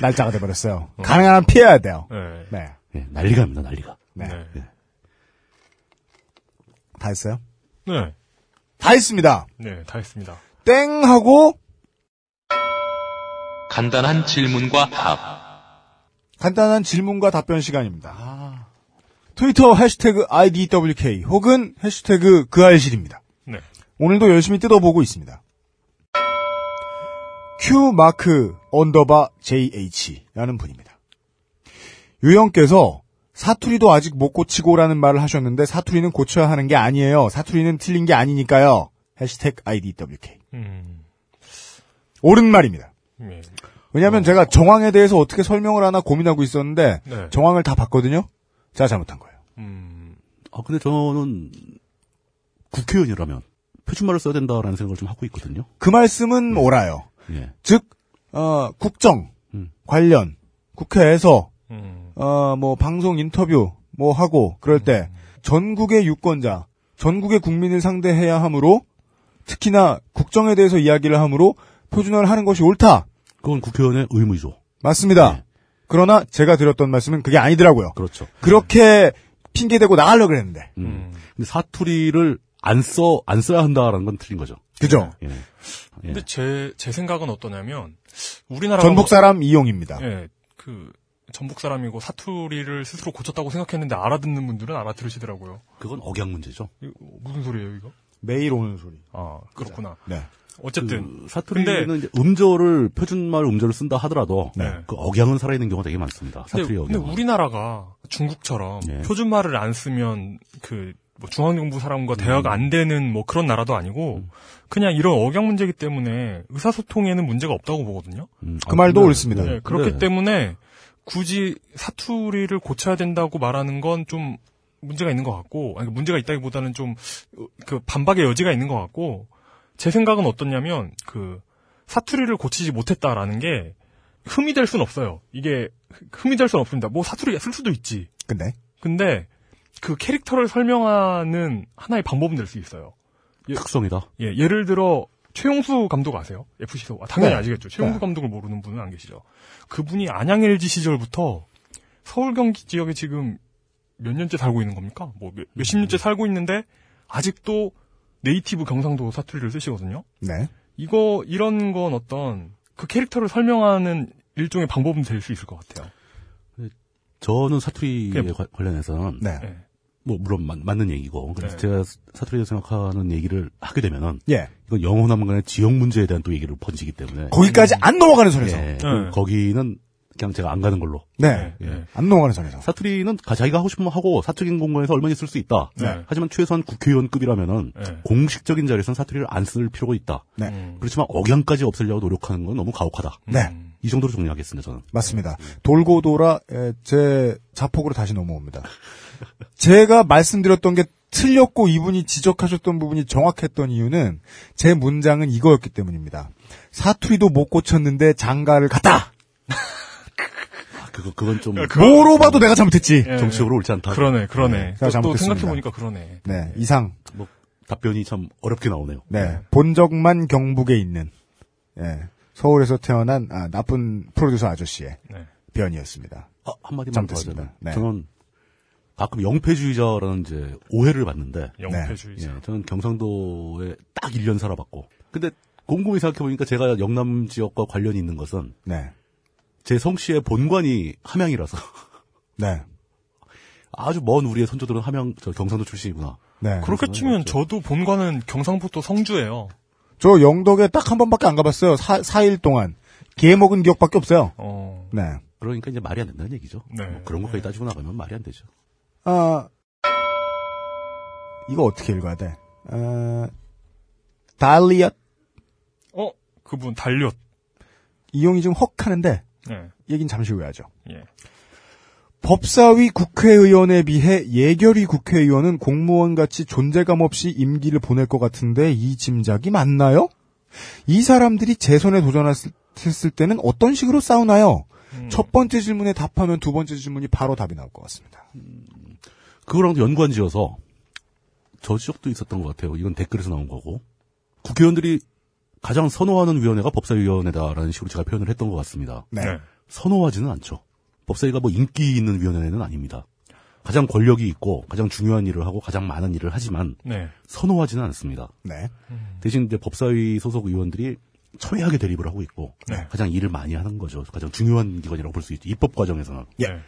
날짜가 돼버렸어요. 가능한 한 피해야 돼요. 네. 네. 네. 난리가입니다, 난리가. 네. 네. 네. 다 했어요? 네. 다 했습니다. 네, 다 했습니다. 땡! 하고 간단한 질문과 답변 시간입니다. 트위터 해시태그 IDWK 혹은 해시태그 그알실입니다. 네. 오늘도 열심히 뜯어보고 있습니다. Q마크_JH라는 분입니다. 유형께서 사투리도 아직 못 고치고라는 말을 하셨는데 사투리는 고쳐야 하는 게 아니에요. 사투리는 틀린 게 아니니까요. 해시태그 IDWK. 옳은 말입니다. 네. 왜냐하면 제가 정황에 대해서 어떻게 설명을 하나 고민하고 있었는데 네. 정황을 다 봤거든요. 제가 잘못한 거예요. 아 근데 저는 국회의원이라면 표준말을 써야 된다라는 생각을 좀 하고 있거든요. 그 말씀은 옳아요. 예. 즉 국정 관련 국회에서 뭐 방송 인터뷰 뭐 하고 그럴 때 전국의 유권자, 전국의 국민을 상대해야 하므로 특히나 국정에 대해서 이야기를 하므로 표준화를 하는 것이 옳다. 그건 국회의원의 의무죠. 맞습니다. 네. 그러나 제가 드렸던 말씀은 그게 아니더라고요. 그렇죠. 그렇게 핑계대고 나가려고 그랬는데. 근데 사투리를 안 써야 한다라는 건 틀린 거죠. 그죠. 예. 근데 제 생각은 어떠냐면 우리나라 전북 사람 이용입니다. 예. 그 전북 사람이고 사투리를 스스로 고쳤다고 생각했는데 알아듣는 분들은 알아들으시더라고요. 그건 억양 문제죠. 무슨 소리예요, 이거? 매일 오는 소리. 아, 그렇구나. 네. 어쨌든 그 사투리는 근데, 이제 음조를 표준말 음조를 쓴다 하더라도 네. 그 억양은 살아있는 경우가 되게 많습니다. 사투리 억양. 근데 우리나라가 중국처럼 네. 표준말을 안 쓰면 그 뭐 중앙정부 사람과 대화가 안 되는 뭐 그런 나라도 아니고 그냥 이런 억양 문제이기 때문에 의사소통에는 문제가 없다고 보거든요. 그 말도 옳습니다. 네, 그렇기 네. 때문에 굳이 사투리를 고쳐야 된다고 말하는 건 좀 문제가 있는 것 같고 아니, 문제가 있다기보다는 좀 그 반박의 여지가 있는 것 같고. 제 생각은 어떻냐면 그 사투리를 고치지 못했다라는 게 흠이 될 순 없어요. 이게 흠이 될 순 없습니다. 뭐 사투리 쓸 수도 있지. 근데 그 캐릭터를 설명하는 하나의 방법은 될 수 있어요. 특성이다. 예, 예를 들어 최용수 감독 아세요? FC소. 아, 당연히 네. 아시겠죠. 최용수 네. 감독을 모르는 분은 안 계시죠. 그분이 안양 LG 시절부터 서울 경기 지역에 지금 몇 년째 살고 있는 겁니까? 뭐 몇십 년째 살고 있는데 아직도 네이티브 경상도 사투리를 쓰시거든요. 네. 이런 건 어떤 그 캐릭터를 설명하는 일종의 방법은 될 수 있을 것 같아요. 저는 사투리에 관련해서는 네. 뭐 물론 맞는 얘기고 그래서 네. 제가 사투리에 생각하는 얘기를 하게 되면은 예. 이건 영어나만 간의 지역 문제에 대한 또 얘기를 번지기 때문에 거기까지 안 넘어가는 선에서 예. 네. 거기는 그냥 제가 안 가는 걸로. 네. 예. 안 넘어가는 선에서. 사투리는 자기가 하고 싶으면 하고 사적인 공간에서 얼마든지 쓸 수 있다. 네. 하지만 최소한 국회의원급이라면은 네. 공식적인 자리에서는 사투리를 안 쓸 필요가 있다. 네. 그렇지만 억양까지 없애려고 노력하는 건 너무 가혹하다. 네. 이 정도로 정리하겠습니다. 저는. 맞습니다. 돌고 돌아 제 자폭으로 다시 넘어옵니다. 제가 말씀드렸던 게 틀렸고 이분이 지적하셨던 부분이 정확했던 이유는 제 문장은 이거였기 때문입니다. 사투리도 못 고쳤는데 장가를 갔다. 그건 좀 뭐로 봐도 내가 잘못했지. 예, 정치적으로 옳지 않다. 그러네. 네, 또 생각해 보니까 그러네. 네, 이상 뭐 답변이 참 어렵게 나오네요. 네, 본적만 경북에 있는 서울에서 태어난 나쁜 프로듀서 아저씨의 변이었습니다. 아, 한마디만 더 하자면 네. 저는 가끔 영패주의자라는 이제 오해를 받는데 영패주의자. 네. 예, 저는 경상도에 딱 1년 살아봤고, 근데 곰곰이 생각해 보니까 제가 영남 지역과 관련이 있는 것은 네. 제 성씨의 본관이 함양이라서. 네. 아주 먼 우리의 선조들은 함양, 경상도 출신이구나. 네. 그렇게 치면 저도 본관은 경상북도 성주예요. 저 영덕에 딱 한 번밖에 안 가봤어요. 4일 동안. 개 먹은 기억밖에 없어요. 네. 그러니까 이제 말이 안 된다는 얘기죠. 네. 뭐 그런 것까지 따지고 나가면 말이 안 되죠. 이거 어떻게 읽어야 돼? 달리엇? 그분, 달리엇. 이용이 지금 헉 하는데, 네. 얘긴 잠시 후에 하죠. 예. 법사위 국회의원에 비해 예결위 국회의원은 공무원같이 존재감 없이 임기를 보낼 것 같은데 이 짐작이 맞나요? 이 사람들이 재선에 도전했을 때는 어떤 식으로 싸우나요? 첫 번째 질문에 답하면 두 번째 질문이 바로 답이 나올 것 같습니다. 그거랑도 연관지어서 저 지적도 있었던 것 같아요. 이건 댓글에서 나온 거고. 국회의원들이 가장 선호하는 위원회가 법사위원회다라는 식으로 제가 표현을 했던 것 같습니다. 네. 선호하지는 않죠. 법사위가 뭐 인기 있는 위원회는 아닙니다. 가장 권력이 있고 가장 중요한 일을 하고 가장 많은 일을 하지만 네. 선호하지는 않습니다. 네. 대신 이제 법사위 소속 의원들이 첨예하게 대립을 하고 있고 네. 가장 일을 많이 하는 거죠. 가장 중요한 기관이라고 볼 수 있죠. 입법 과정에서는. 네.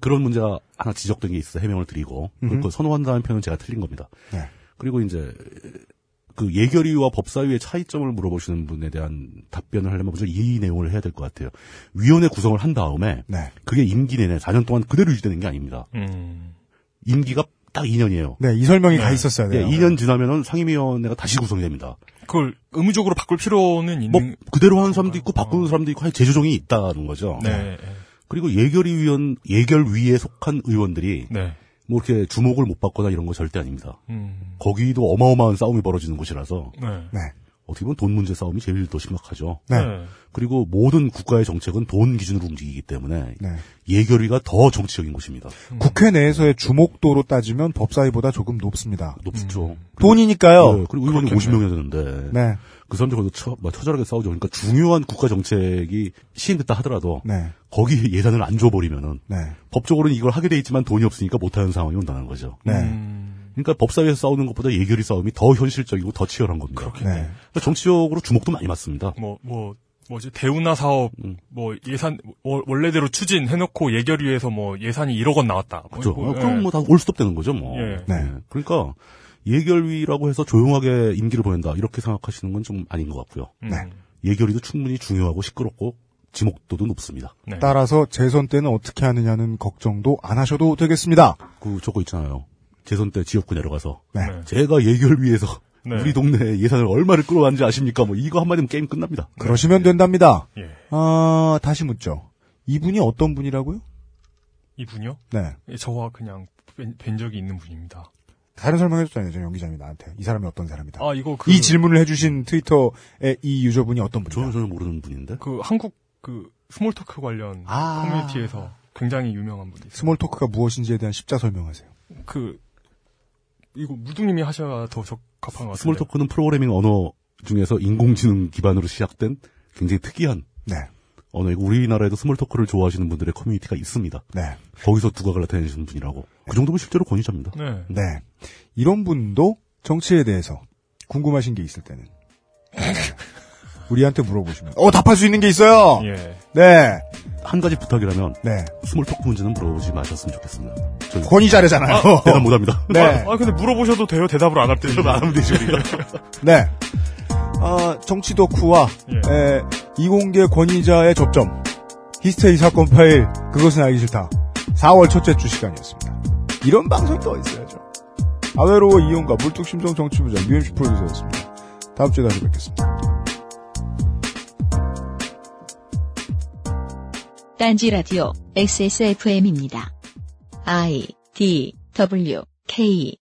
그런 문제가 하나 지적된 게 있어 해명을 드리고 그걸 선호한다는 표현은 제가 틀린 겁니다. 네. 그리고 이제 그 예결위와 법사위의 차이점을 물어보시는 분에 대한 답변을 하려면 먼저 이 내용을 해야 될 것 같아요. 위원회 구성을 한 다음에 네. 그게 임기 내내 4년 동안 그대로 유지되는 게 아닙니다. 임기가 딱 2년이에요. 네, 이 설명이 네. 다 있었어야 돼요. 네, 2년 지나면은 상임위원회가 다시 구성이 됩니다. 그걸 의무적으로 바꿀 필요는 있는 뭐 그대로 하는 사람도 있고 바꾸는 사람도 있고 할 재조정이 있다는 거죠. 네. 그리고 예결위에 속한 의원들이 네. 뭐 이렇게 주목을 못 받거나 이런 거 절대 아닙니다. 거기도 어마어마한 싸움이 벌어지는 곳이라서 네. 네. 어떻게 보면 돈 문제 싸움이 제일 더 심각하죠. 네. 그리고 모든 국가의 정책은 돈 기준으로 움직이기 때문에 네. 예결위가 더 정치적인 곳입니다. 국회 내에서의 주목도로 따지면 법사위보다 조금 높습니다. 높죠. 돈이니까요. 네. 그리고 의원이 50명이나 되는데 네. 그 사람들과도 처절하게 싸우죠. 그러니까 중요한 국가 정책이 시행됐다 하더라도 네. 거기 예산을 안 줘버리면은 네. 법적으로는 이걸 하게 돼 있지만 돈이 없으니까 못하는 상황이 온다는 거죠. 네. 그러니까 법사위에서 싸우는 것보다 예결위 싸움이 더 현실적이고 더 치열한 겁니다. 그렇게. 네. 그러니까 정치적으로 주목도 많이 받습니다. 뭐지 대우나 사업 뭐 예산 원래대로 추진해놓고 예결위에서 뭐 예산이 1억 원 나왔다. 그렇죠. 그럼 뭐 다 올스톱 되는 거죠. 뭐. 예. 네. 그러니까 예결위라고 해서 조용하게 임기를 보낸다 이렇게 생각하시는 건 좀 아닌 것 같고요. 네. 예결위도 충분히 중요하고 시끄럽고 지목도도 높습니다. 네. 따라서 재선 때는 어떻게 하느냐는 걱정도 안 하셔도 되겠습니다. 그 저거 있잖아요. 재선 때 지역구 내려가서 네. 제가 예결위에서 네. 우리 동네에 예산을 얼마를 끌어왔는지 아십니까? 뭐 이거 한마디면 게임 끝납니다. 그러시면 네. 된답니다. 예. 아 다시 묻죠. 이분이 어떤 분이라고요? 이분이요? 네. 예, 저와 그냥 뵌 적이 있는 분입니다. 다른 설명해줬잖아요. 전 연기자님 나한테. 이 사람이 어떤 사람이다. 아 이거 이 질문을 해주신 트위터의 이 유저분이 어떤 분이다. 저는 모르는 분인데. 그 한국 그 스몰토크 관련 커뮤니티에서 굉장히 유명한 분이. 스몰토크가 무엇인지에 대한 십자 설명하세요. 그 이거 물뚱님이 하셔야 더 적합한 것 같아요. 스몰토크는 프로그래밍 언어 중에서 인공지능 기반으로 시작된 굉장히 특이한 네. 언어이고 우리나라에도 스몰토크를 좋아하시는 분들의 커뮤니티가 있습니다. 네. 거기서 두각을 나타내시는 분이라고. 네. 그 정도면 실제로 권위자입니다. 네. 네. 이런 분도 정치에 대해서 궁금하신 게 있을 때는 우리한테 물어보시면 답할 수 있는 게 있어요. 예. 네. 한 가지 부탁이라면 네. 스몰토크 문제는 물어보지 마셨으면 좋겠습니다. 권위자래잖아요. 대답 못합니다. 네. 근데 물어보셔도 돼요. 대답을 안 할 때. 안 하면 되죠. 네. 정치 덕후와 예. 이공계 권위자의 접점. 히스테리 사건 파일 그것은 알기 싫다. 4월 첫째 주 시간이었습니다. 이런 방송이 더 있어야죠. 아외로워 이용과 물뚝심송 정치부장 UMC 프로듀서였습니다. 다음 주에 다시 뵙겠습니다. 딴지라디오 XSFM입니다. I, D, W, K